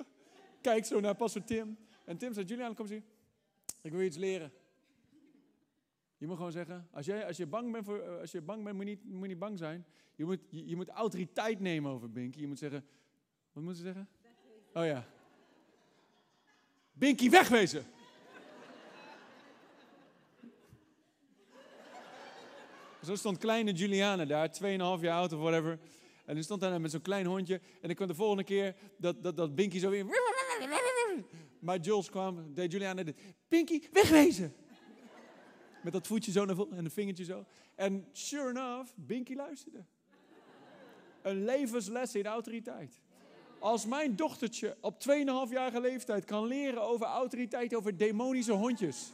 Kijk zo naar pastor Tim. En Tim zegt, Juliana, kom eens hier. Ik wil je iets leren. Je moet gewoon zeggen, als je bang bent, moet je niet bang zijn. Je moet autoriteit nemen over Binky. Je moet zeggen, wat moet ze zeggen? Oh ja. Binky, wegwezen! Zo stond kleine Juliana daar, 2,5 jaar oud of whatever. En die stond daar met zo'n klein hondje. En ik kwam de volgende keer dat Binky zo weer... Maar Jules kwam, deed Juliana dit. Binky, wegwezen! Met dat voetje zo naar voren en een vingertje zo. En sure enough, Binky luisterde. Een levensles in autoriteit. Als mijn dochtertje op 2,5-jarige leeftijd kan leren over autoriteit over demonische hondjes.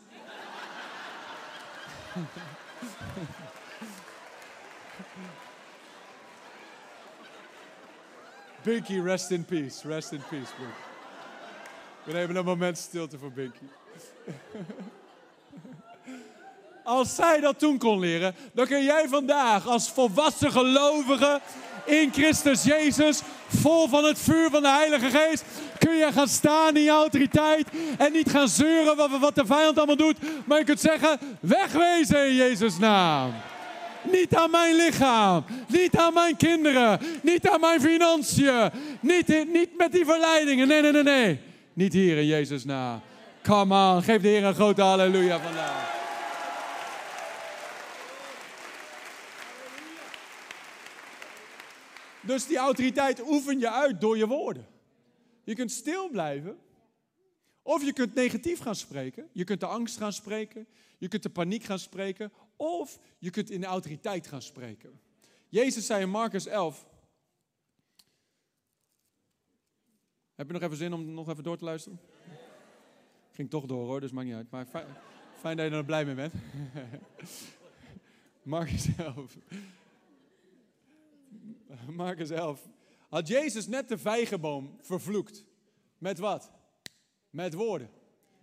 Binky, rest in peace. Rest in peace, Binky. We hebben een moment stilte voor Binky. Als zij dat toen kon leren, dan kun jij vandaag als volwassen gelovige in Christus Jezus, vol van het vuur van de Heilige Geest, kun je gaan staan in je autoriteit en niet gaan zeuren wat de vijand allemaal doet. Maar je kunt zeggen, wegwezen in Jezus' naam. Niet aan mijn lichaam, niet aan mijn kinderen, niet aan mijn financiën, niet met die verleidingen. Nee, nee, nee, nee. Niet hier in Jezus' naam. Come on, geef de Heer een grote halleluja vandaag. Dus die autoriteit oefen je uit door je woorden. Je kunt stil blijven Of je kunt negatief gaan spreken. Je kunt de angst gaan spreken. Je kunt de paniek gaan spreken. Of je kunt in de autoriteit gaan spreken. Jezus zei in Marcus 11. Heb je nog even zin om nog even door te luisteren? Ging toch door hoor, dus maakt niet uit. Maar fijn dat je er blij mee bent. Marcus 11. Marcus 11. Had Jezus net de vijgenboom vervloekt? Met wat? Met woorden.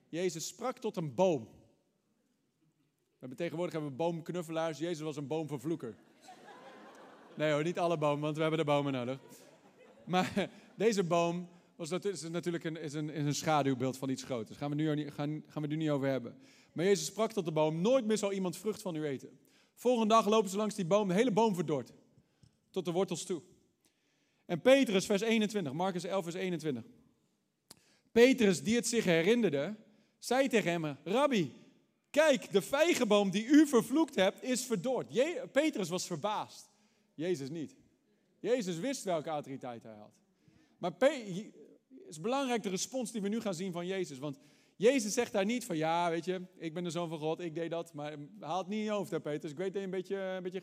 Jezus sprak tot een boom. Tegenwoordig hebben we boomknuffelaars. Jezus was een boomvervloeker. Nee hoor, niet alle bomen, want we hebben de bomen nodig. Maar deze boom is natuurlijk een schaduwbeeld van iets groters. Gaan we het nu niet over hebben. Maar Jezus sprak tot de boom. Nooit meer zal iemand vrucht van u eten. Volgende dag lopen ze langs die boom. De hele boom verdort. Tot de wortels toe. En Petrus, vers 21. Marcus 11, vers 21. Petrus, die het zich herinnerde, zei tegen hem: Rabbi, kijk, de vijgenboom die u vervloekt hebt, is verdord. Petrus was verbaasd. Jezus niet. Jezus wist welke autoriteit hij had. Maar het is belangrijk de respons die we nu gaan zien van Jezus. Want Jezus zegt daar niet van, ja, weet je, ik ben de Zoon van God, ik deed dat. Maar haal het niet in je hoofd, hè, Petrus. Ik weet dat je een beetje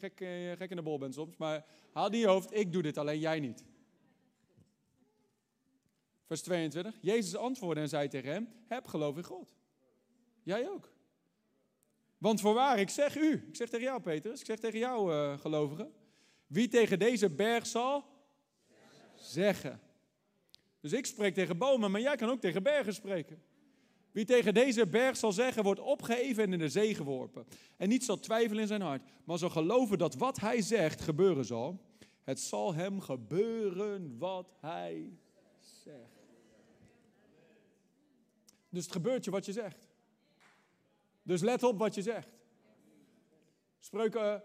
gek in de bol bent soms. Maar haal die in je hoofd, ik doe dit, alleen jij niet. Vers 22. Jezus antwoordde en zei tegen hem, heb geloof in God. Jij ook. Want voorwaar, ik zeg u. Ik zeg tegen jou, Petrus. Ik zeg tegen jou, gelovigen. Wie tegen deze berg zal zeggen. Dus ik spreek tegen bomen, maar jij kan ook tegen bergen spreken. Wie tegen deze berg zal zeggen, wordt opgeheven en in de zee geworpen. En niet zal twijfelen in zijn hart, maar zal geloven dat wat hij zegt gebeuren zal. Het zal hem gebeuren wat hij zegt. Dus het gebeurt je wat je zegt. Dus let op wat je zegt. Spreuken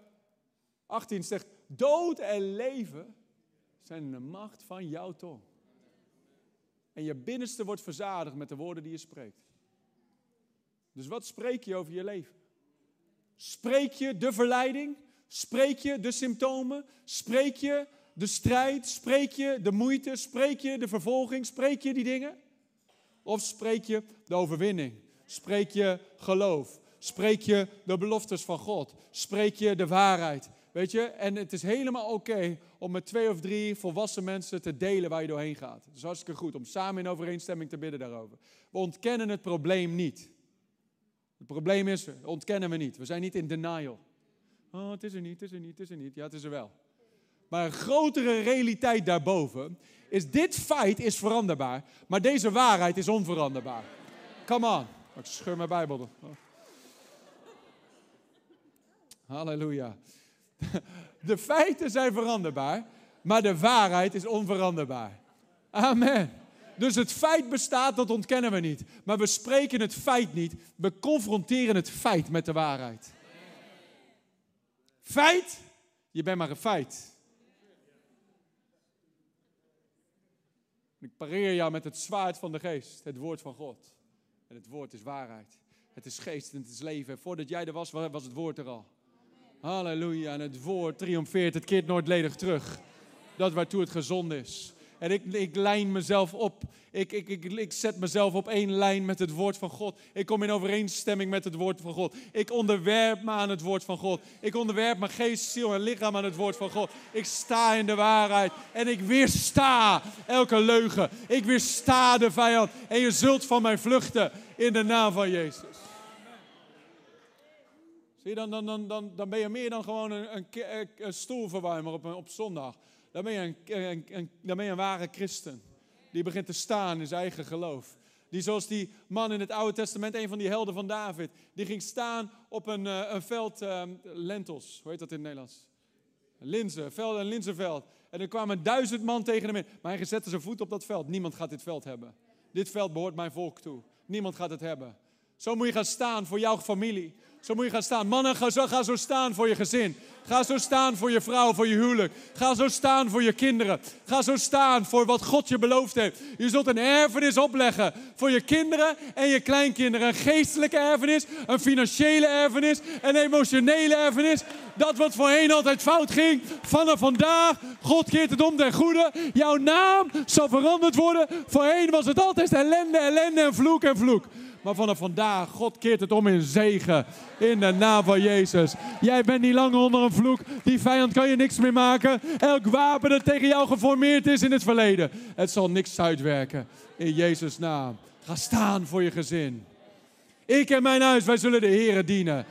18 zegt, dood en leven zijn in de macht van jouw tong. En je binnenste wordt verzadigd met de woorden die je spreekt. Dus wat spreek je over je leven? Spreek je de verleiding? Spreek je de symptomen? Spreek je de strijd? Spreek je de moeite? Spreek je de vervolging? Spreek je die dingen? Of spreek je de overwinning? Spreek je geloof? Spreek je de beloftes van God? Spreek je de waarheid? Weet je, en het is helemaal oké om met 2 of 3 volwassen mensen te delen waar je doorheen gaat. Dat is hartstikke goed, om samen in overeenstemming te bidden daarover. We ontkennen het probleem niet. Het probleem is er, ontkennen we niet. We zijn niet in denial. Oh, het is er niet, het is er niet, het is er niet. Ja, het is er wel. Maar een grotere realiteit daarboven is, dit feit is veranderbaar, maar deze waarheid is onveranderbaar. Come on. Ik scheur mijn Bijbel op. Oh. Halleluja. De feiten zijn veranderbaar, maar de waarheid is onveranderbaar. Amen. Dus het feit bestaat, dat ontkennen we niet. Maar we spreken het feit niet. We confronteren het feit met de waarheid. Feit? Je bent maar een feit. Ik pareer jou met het zwaard van de geest, het woord van God. En het woord is waarheid. Het is geest en het is leven. En voordat jij er was, was het woord er al. Halleluja, en het woord triomfeert, het keert nooit ledig terug. Dat waartoe het gezond is. En ik lijn mezelf op. Ik zet mezelf op één lijn met het woord van God. Ik kom in overeenstemming met het woord van God. Ik onderwerp me aan het woord van God. Ik onderwerp mijn geest, ziel en lichaam aan het woord van God. Ik sta in de waarheid. En ik weersta elke leugen. Ik weersta de vijand. En je zult van mij vluchten in de naam van Jezus. Zie je, dan ben je meer dan gewoon een stoelverwarmer op zondag. Dan ben je een ware christen. Die begint te staan in zijn eigen geloof. Die, zoals die man in het Oude Testament, een van die helden van David. Die ging staan op een veld lentels. Hoe heet dat in het Nederlands? Linzen, een linzenveld. En er kwamen 1000 man tegen hem in. Maar hij zette zijn voet op dat veld. Niemand gaat dit veld hebben. Dit veld behoort mijn volk toe. Niemand gaat het hebben. Zo moet je gaan staan voor jouw familie. Zo moet je gaan staan. Mannen, ga zo staan voor je gezin. Ga zo staan voor je vrouw, voor je huwelijk. Ga zo staan voor je kinderen. Ga zo staan voor wat God je beloofd heeft. Je zult een erfenis opleggen voor je kinderen en je kleinkinderen. Een geestelijke erfenis, een financiële erfenis, een emotionele erfenis. Dat wat voorheen altijd fout ging, vanaf vandaag, God keert het om ten goede. Jouw naam zal veranderd worden. Voorheen was het altijd ellende, ellende en vloek en vloek. Maar vanaf vandaag, God keert het om in zegen. In de naam van Jezus. Jij bent niet langer onder een vloek. Die vijand kan je niks meer maken. Elk wapen dat tegen jou geformeerd is in het verleden. Het zal niks uitwerken. In Jezus' naam. Ga staan voor je gezin. Ik en mijn huis, wij zullen de Heere dienen.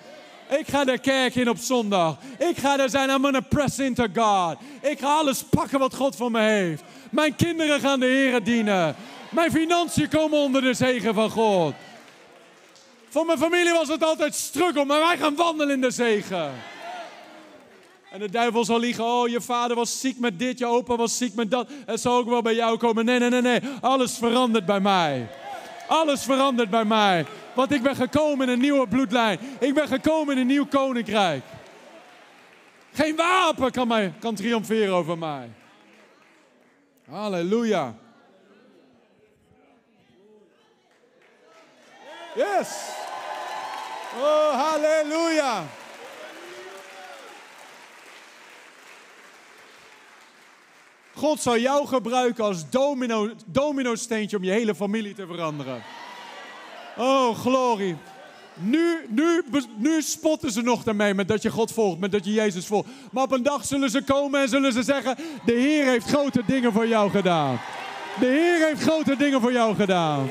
Ik ga de kerk in op zondag. Ik ga er zijn. I'm gonna press into God. Ik ga alles pakken wat God voor me heeft. Mijn kinderen gaan de Heere dienen. Mijn financiën komen onder de zegen van God. Voor mijn familie was het altijd struggle, maar wij gaan wandelen in de zegen. En de duivel zal liegen. Oh, je vader was ziek met dit, je opa was ziek met dat. Het zal ook wel bij jou komen. Nee, nee, nee, nee. Alles verandert bij mij. Alles verandert bij mij. Want ik ben gekomen in een nieuwe bloedlijn. Ik ben gekomen in een nieuw koninkrijk. Geen wapen kan triomferen over mij. Halleluja. Yes. Oh, halleluja. God zal jou gebruiken als domino-steentje om je hele familie te veranderen. Oh, glorie. Nu spotten ze nog daarmee met dat je God volgt, met dat je Jezus volgt. Maar op een dag zullen ze komen en zullen ze zeggen, de Heer heeft grote dingen voor jou gedaan. De Heer heeft grote dingen voor jou gedaan.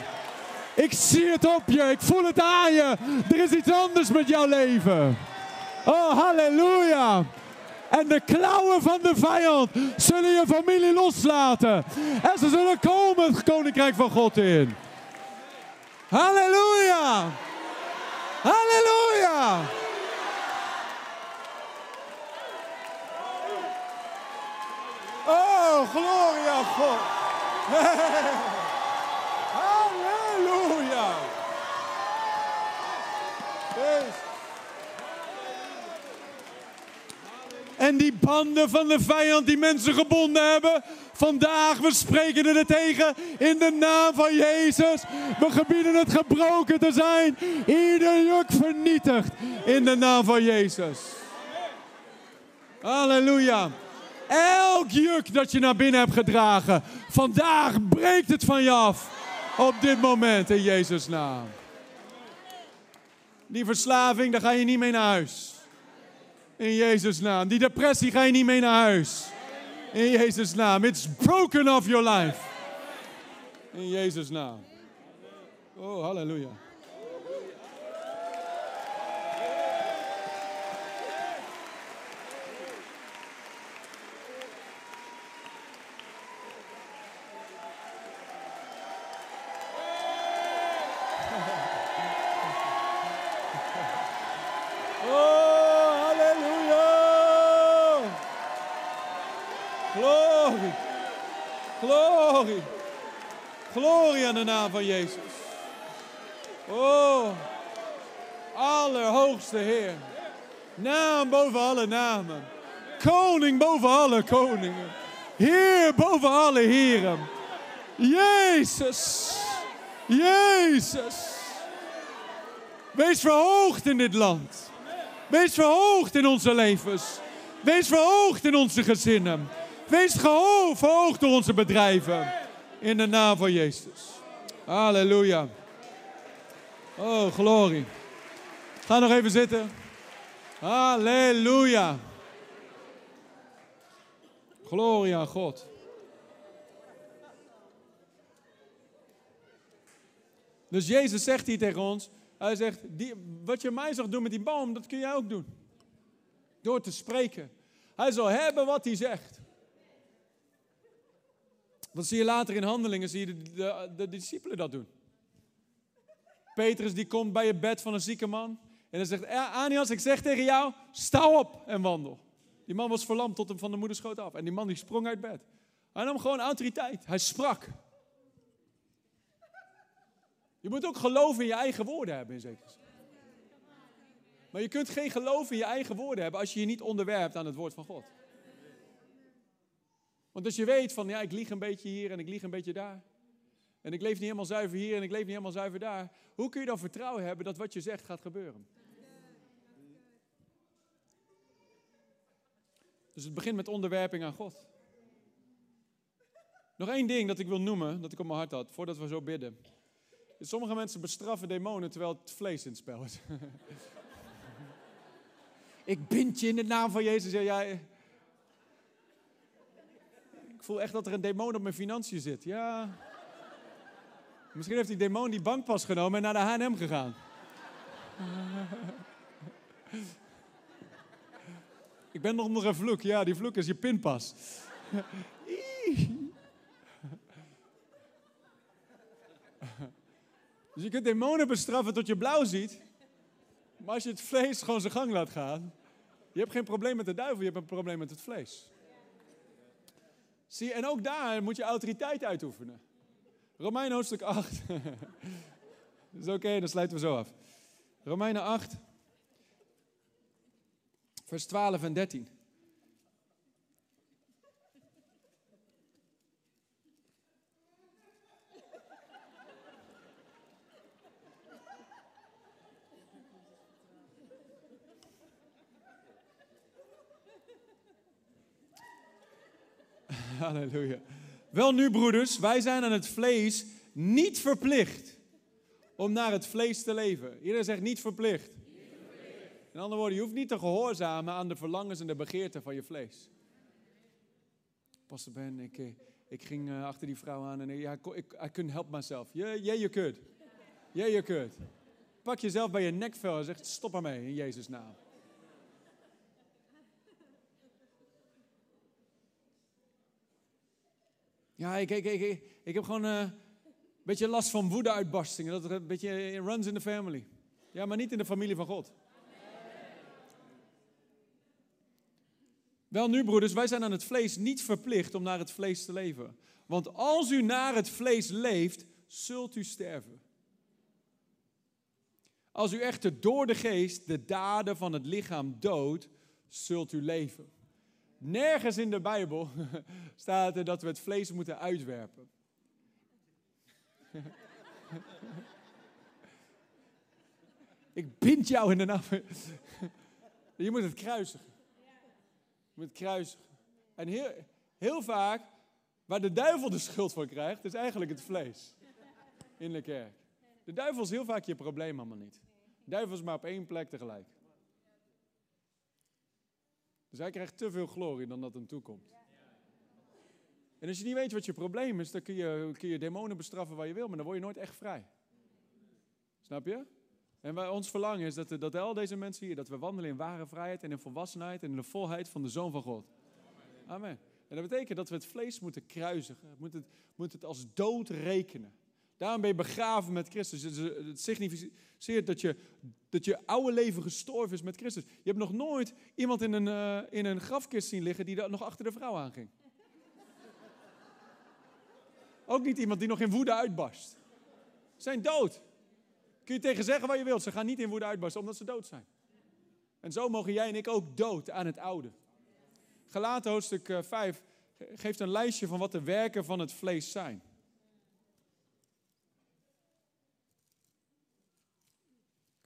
Ik zie het op je. Ik voel het aan je. Er is iets anders met jouw leven. Oh, halleluja. En de klauwen van de vijand zullen je familie loslaten. En ze zullen komen het Koninkrijk van God in. Halleluja. Halleluja. Oh, gloria God. Halleluja! En die banden van de vijand die mensen gebonden hebben, vandaag, we spreken er tegen in de naam van Jezus. We gebieden het gebroken te zijn. Ieder juk vernietigd in de naam van Jezus. Halleluja! Elk juk dat je naar binnen hebt gedragen, vandaag breekt het van je af. Op dit moment, in Jezus' naam. Die verslaving, daar ga je niet mee naar huis. In Jezus' naam. Die depressie ga je niet mee naar huis. In Jezus' naam. It's broken off your life. In Jezus' naam. Oh, halleluja. Glorie. Glorie aan de naam van Jezus. Oh, Allerhoogste Heer. Naam boven alle namen. Koning boven alle koningen. Heer boven alle heren. Jezus. Jezus. Wees verhoogd in dit land. Wees verhoogd in onze levens. Wees verhoogd in onze gezinnen. Wees verhoogd door onze bedrijven. In de naam van Jezus. Halleluja. Oh, glorie. Ga nog even zitten. Halleluja. Glorie aan God. Dus Jezus zegt hier tegen ons. Hij zegt, wat je mij zag doen met die boom, dat kun jij ook doen. Door te spreken. Hij zal hebben wat hij zegt. Want zie je later in Handelingen, zie je de discipelen dat doen. Petrus die komt bij het bed van een zieke man. En hij zegt, Anias, ik zeg tegen jou, sta op en wandel. Die man was verlamd tot hem van de moederschoot af. En die man die sprong uit bed. Hij nam gewoon autoriteit. Hij sprak. Je moet ook geloof in je eigen woorden hebben in zekere zin. Maar je kunt geen geloof in je eigen woorden hebben als je je niet onderwerpt aan het woord van God. Want als je weet van, ja, ik lieg een beetje hier en ik lieg een beetje daar. En ik leef niet helemaal zuiver hier en ik leef niet helemaal zuiver daar. Hoe kun je dan vertrouwen hebben dat wat je zegt gaat gebeuren? Dus het begint met onderwerping aan God. Nog één ding dat ik wil noemen, dat ik op mijn hart had, voordat we zo bidden. Sommige mensen bestraffen demonen terwijl het vlees in het spel is. Ik bind je in de naam van Jezus. Ja, ja. Ik voel echt dat er een demon op mijn financiën zit. Ja. Misschien heeft die demon die bankpas genomen en naar de H&M gegaan. Ik ben nog onder een vloek. Ja, die vloek is je pinpas. Dus je kunt demonen bestraffen tot je blauw ziet. Maar als je het vlees gewoon zijn gang laat gaan. Je hebt geen probleem met de duivel, je hebt een probleem met het vlees. Zie je, en ook daar moet je autoriteit uitoefenen. Romeinen hoofdstuk 8. Dat is oké, dan sluiten we zo af. Romeinen 8. Vers 12 en 13. Halleluja. Wel nu, broeders, wij zijn aan het vlees niet verplicht om naar het vlees te leven. Iedereen zegt niet verplicht. Niet verplicht. In andere woorden, je hoeft niet te gehoorzamen aan de verlangens en de begeerten van je vlees. Pastor Ben, ik ging achter die vrouw aan en I couldn't help myself. Yeah, you could. Yeah, you could. Pak jezelf bij je nekvel en zeg stop ermee in Jezus' naam. Ja, ik heb gewoon een beetje last van woedeuitbarstingen. Dat er een beetje runs in the family. Ja, maar niet in de familie van God. Amen. Wel nu, broeders, wij zijn aan het vlees niet verplicht om naar het vlees te leven. Want als u naar het vlees leeft, zult u sterven. Als u echter door de geest de daden van het lichaam doodt, zult u leven. Nergens in de Bijbel staat er dat we het vlees moeten uitwerpen. Ik bind jou in de naam. Je moet het kruisigen. Je moet het kruisigen. En heel vaak, waar de duivel de schuld voor krijgt, is eigenlijk het vlees in de kerk. De duivel is heel vaak je probleem allemaal niet. De duivel is maar op één plek tegelijk. Dus hij krijgt te veel glorie dan dat hem toekomt. En als je niet weet wat je probleem is, dan kun je demonen bestraffen waar je wil, maar dan word je nooit echt vrij. Snap je? En ons verlangen is dat al deze mensen hier, dat we wandelen in ware vrijheid en in volwassenheid en in de volheid van de Zoon van God. Amen. En dat betekent dat we het vlees moeten kruisigen. Moet het als dood rekenen. Daarom ben je begraven met Christus. Het significeert dat je oude leven gestorven is met Christus. Je hebt nog nooit iemand in een grafkist zien liggen die nog achter de vrouw aanging. Ook niet iemand die nog in woede uitbarst. Ze zijn dood. Kun je tegen zeggen wat je wilt. Ze gaan niet in woede uitbarsten omdat ze dood zijn. En zo mogen jij en ik ook dood aan het oude. Galaten hoofdstuk 5 geeft een lijstje van wat de werken van het vlees zijn.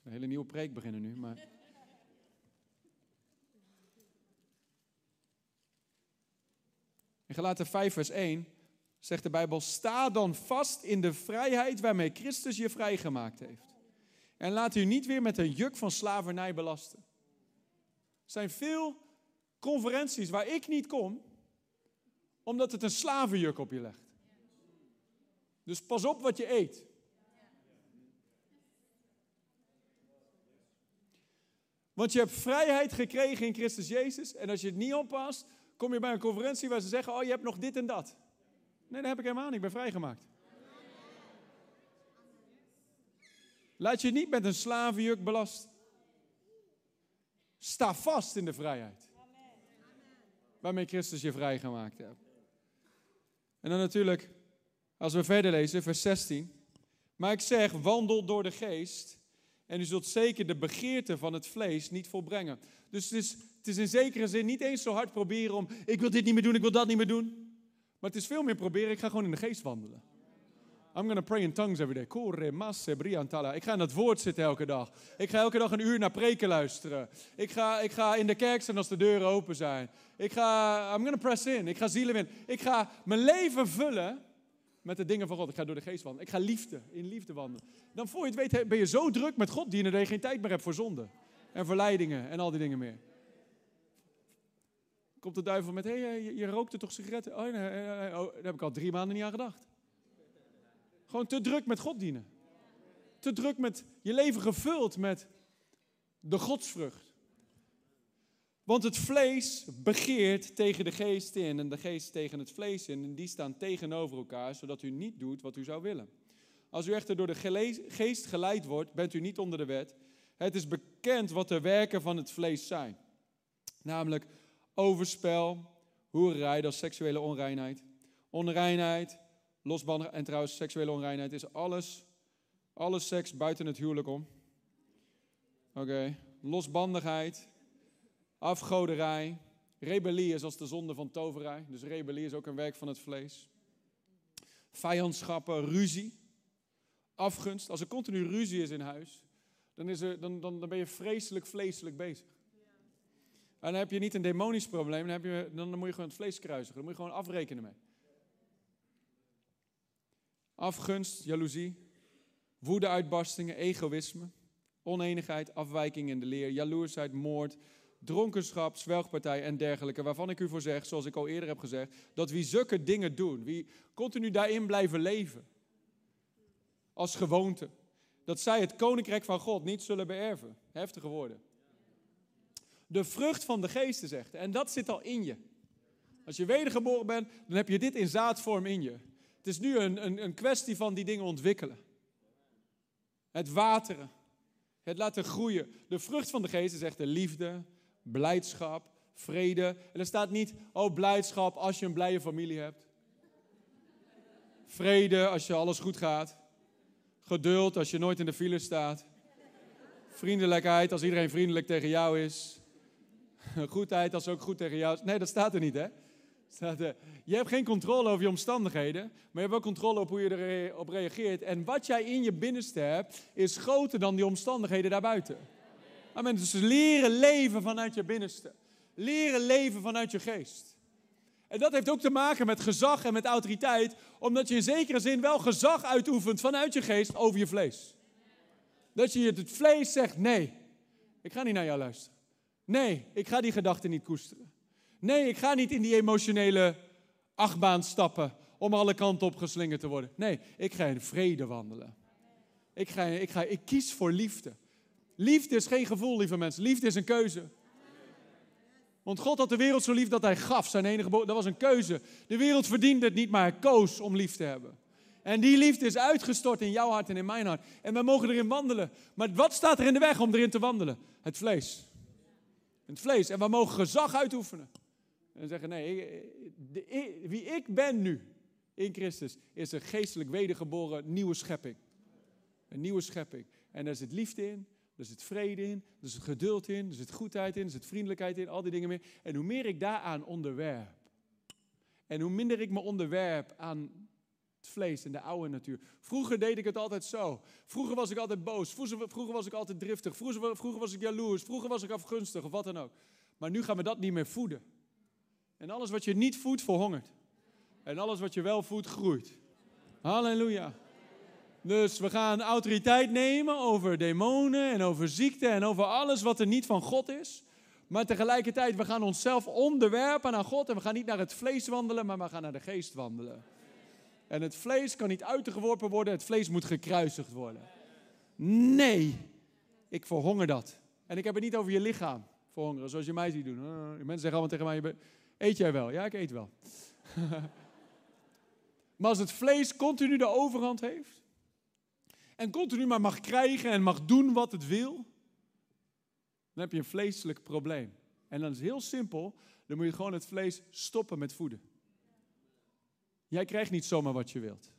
Een hele nieuwe preek beginnen nu, maar... In Galaten 5 vers 1 zegt de Bijbel... Sta dan vast in de vrijheid waarmee Christus je vrijgemaakt heeft. En laat u niet weer met een juk van slavernij belasten. Er zijn veel conferenties waar ik niet kom... omdat het een slavenjuk op je legt. Dus pas op wat je eet... Want je hebt vrijheid gekregen in Christus Jezus. En als je het niet oppast, kom je bij een conferentie waar ze zeggen... oh, je hebt nog dit en dat. Nee, dat heb ik helemaal niet. Ik ben vrijgemaakt. Laat je niet met een slavenjuk belasten. Sta vast in de vrijheid. Waarmee Christus je vrijgemaakt hebt. En dan natuurlijk, als we verder lezen, vers 16. Maar ik zeg, wandel door de geest... En u zult zeker de begeerte van het vlees niet volbrengen. Dus het is in zekere zin niet eens zo hard proberen om, ik wil dit niet meer doen, ik wil dat niet meer doen. Maar het is veel meer proberen, ik ga gewoon in de geest wandelen. I'm going to pray in tongues every day. Ik ga in dat woord zitten elke dag. Ik ga elke dag een uur naar preken luisteren. Ik ga in de kerk zijn als de deuren open zijn. I'm going to press in. Ik ga zielen winnen. Ik ga mijn leven vullen met de dingen van God. Ik ga door de geest wandelen. Ik ga in liefde wandelen. Dan voor je het weet ben je zo druk met God dienen dat je geen tijd meer hebt voor zonde. En verleidingen en al die dingen meer. Komt de duivel met, je rookte toch sigaretten? Oh, nee, daar heb ik al 3 maanden niet aan gedacht. Gewoon te druk met God dienen. Te druk met je leven gevuld met de godsvrucht. Want het vlees begeert tegen de geest in en de geest tegen het vlees in. En die staan tegenover elkaar, zodat u niet doet wat u zou willen. Als u echter door de geest geleid wordt, bent u niet onder de wet. Het is bekend wat de werken van het vlees zijn. Namelijk overspel, hoererij, dat is seksuele onreinheid. Onreinheid. Losbandig, en trouwens, seksuele onreinheid is alle seks buiten het huwelijk om. Oké. Losbandigheid, afgoderij, rebellie is als de zonde van toverij. Dus rebellie is ook een werk van het vlees. Vijandschappen, ruzie, afgunst. Als er continu ruzie is in huis, dan ben je vreselijk vleeselijk bezig. En dan heb je niet een demonisch probleem, dan moet je gewoon het vlees kruisigen. Dan moet je gewoon afrekenen mee. Afgunst, jaloezie, woede-uitbarstingen, egoïsme, onenigheid, afwijking in de leer, jaloersheid, moord, dronkenschap, zwelgpartij en dergelijke, waarvan ik u voor zeg, zoals ik al eerder heb gezegd, dat wie zulke dingen doen, wie continu daarin blijven leven, als gewoonte, dat zij het Koninkrijk van God niet zullen beërven. Heftige woorden. De vrucht van de geest is echt, en dat zit al in je. Als je wedergeboren bent, dan heb je dit in zaadvorm in je. Het is nu een kwestie van die dingen ontwikkelen. Het wateren. Het laten groeien. De vrucht van de geest is echt de liefde, blijdschap, vrede. En er staat niet, oh blijdschap als je een blije familie hebt. Vrede als je alles goed gaat. Geduld als je nooit in de file staat. Vriendelijkheid als iedereen vriendelijk tegen jou is. Goedheid als ook goed tegen jou is. Nee, dat staat er niet, hè. Je hebt geen controle over je omstandigheden, maar je hebt wel controle op hoe je erop reageert. En wat jij in je binnenste hebt, is groter dan die omstandigheden daarbuiten. Amen. Dus leren leven vanuit je binnenste. Leren leven vanuit je geest. En dat heeft ook te maken met gezag en met autoriteit, omdat je in zekere zin wel gezag uitoefent vanuit je geest over je vlees. Dat je het vlees zegt, nee, ik ga niet naar jou luisteren. Nee, ik ga die gedachten niet koesteren. Nee, ik ga niet in die emotionele achtbaan stappen om alle kanten op geslingerd te worden. Nee, ik ga in vrede wandelen. Ik kies voor liefde. Liefde is geen gevoel, lieve mensen. Liefde is een keuze. Want God had de wereld zo lief dat hij gaf. Zijn enige dat was een keuze. De wereld verdiende het niet, maar hij koos om lief te hebben. En die liefde is uitgestort in jouw hart en in mijn hart. En wij mogen erin wandelen. Maar wat staat er in de weg om erin te wandelen? Het vlees. Het vlees. En we mogen gezag uitoefenen. En zeggen, nee, wie ik ben nu in Christus is een geestelijk wedergeboren nieuwe schepping. Een nieuwe schepping. En daar zit liefde in, daar zit vrede in, daar zit geduld in, daar zit goedheid in, daar zit vriendelijkheid in, al die dingen meer. En hoe meer ik daaraan onderwerp, en hoe minder ik me onderwerp aan het vlees en de oude natuur. Vroeger deed ik het altijd zo. Vroeger was ik altijd boos, vroeger was ik altijd driftig, vroeger was ik jaloers, vroeger was ik afgunstig of wat dan ook. Maar nu gaan we dat niet meer voeden. En alles wat je niet voedt, verhongert. En alles wat je wel voedt, groeit. Halleluja. Dus we gaan autoriteit nemen over demonen en over ziekte en over alles wat er niet van God is. Maar tegelijkertijd, we gaan onszelf onderwerpen aan God. En we gaan niet naar het vlees wandelen, maar we gaan naar de geest wandelen. En het vlees kan niet uitgeworpen worden, het vlees moet gekruisigd worden. Nee, ik verhonger dat. En ik heb het niet over je lichaam verhongeren, zoals je mij ziet doen. Mensen zeggen allemaal tegen mij, eet jij wel? Ja, ik eet wel. Maar als het vlees continu de overhand heeft en continu maar mag krijgen en mag doen wat het wil, dan heb je een vleeselijk probleem. En dan is het heel simpel, dan moet je gewoon het vlees stoppen met voeden. Jij krijgt niet zomaar wat je wilt.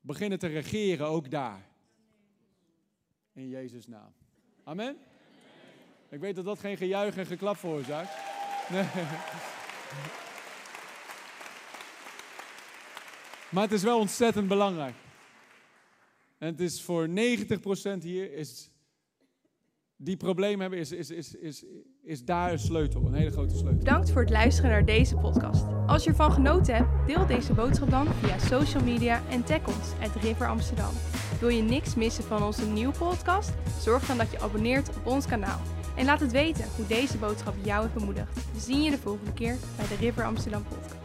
Beginnen te regeren, ook daar. in Jezus' naam. Amen? Ik weet dat dat geen gejuich en geklap veroorzaakt. Nee. Maar het is wel ontzettend belangrijk. En het is voor 90% hier, is die probleem hebben, is daar een sleutel, een hele grote sleutel. Bedankt voor het luisteren naar deze podcast. Als je ervan genoten hebt, deel deze boodschap dan via social media en tag ons @River Amsterdam. Wil je niks missen van onze nieuwe podcast? Zorg dan dat je abonneert op ons kanaal. En laat het weten hoe deze boodschap jou heeft bemoedigd. We zien je de volgende keer bij de River Amsterdam podcast.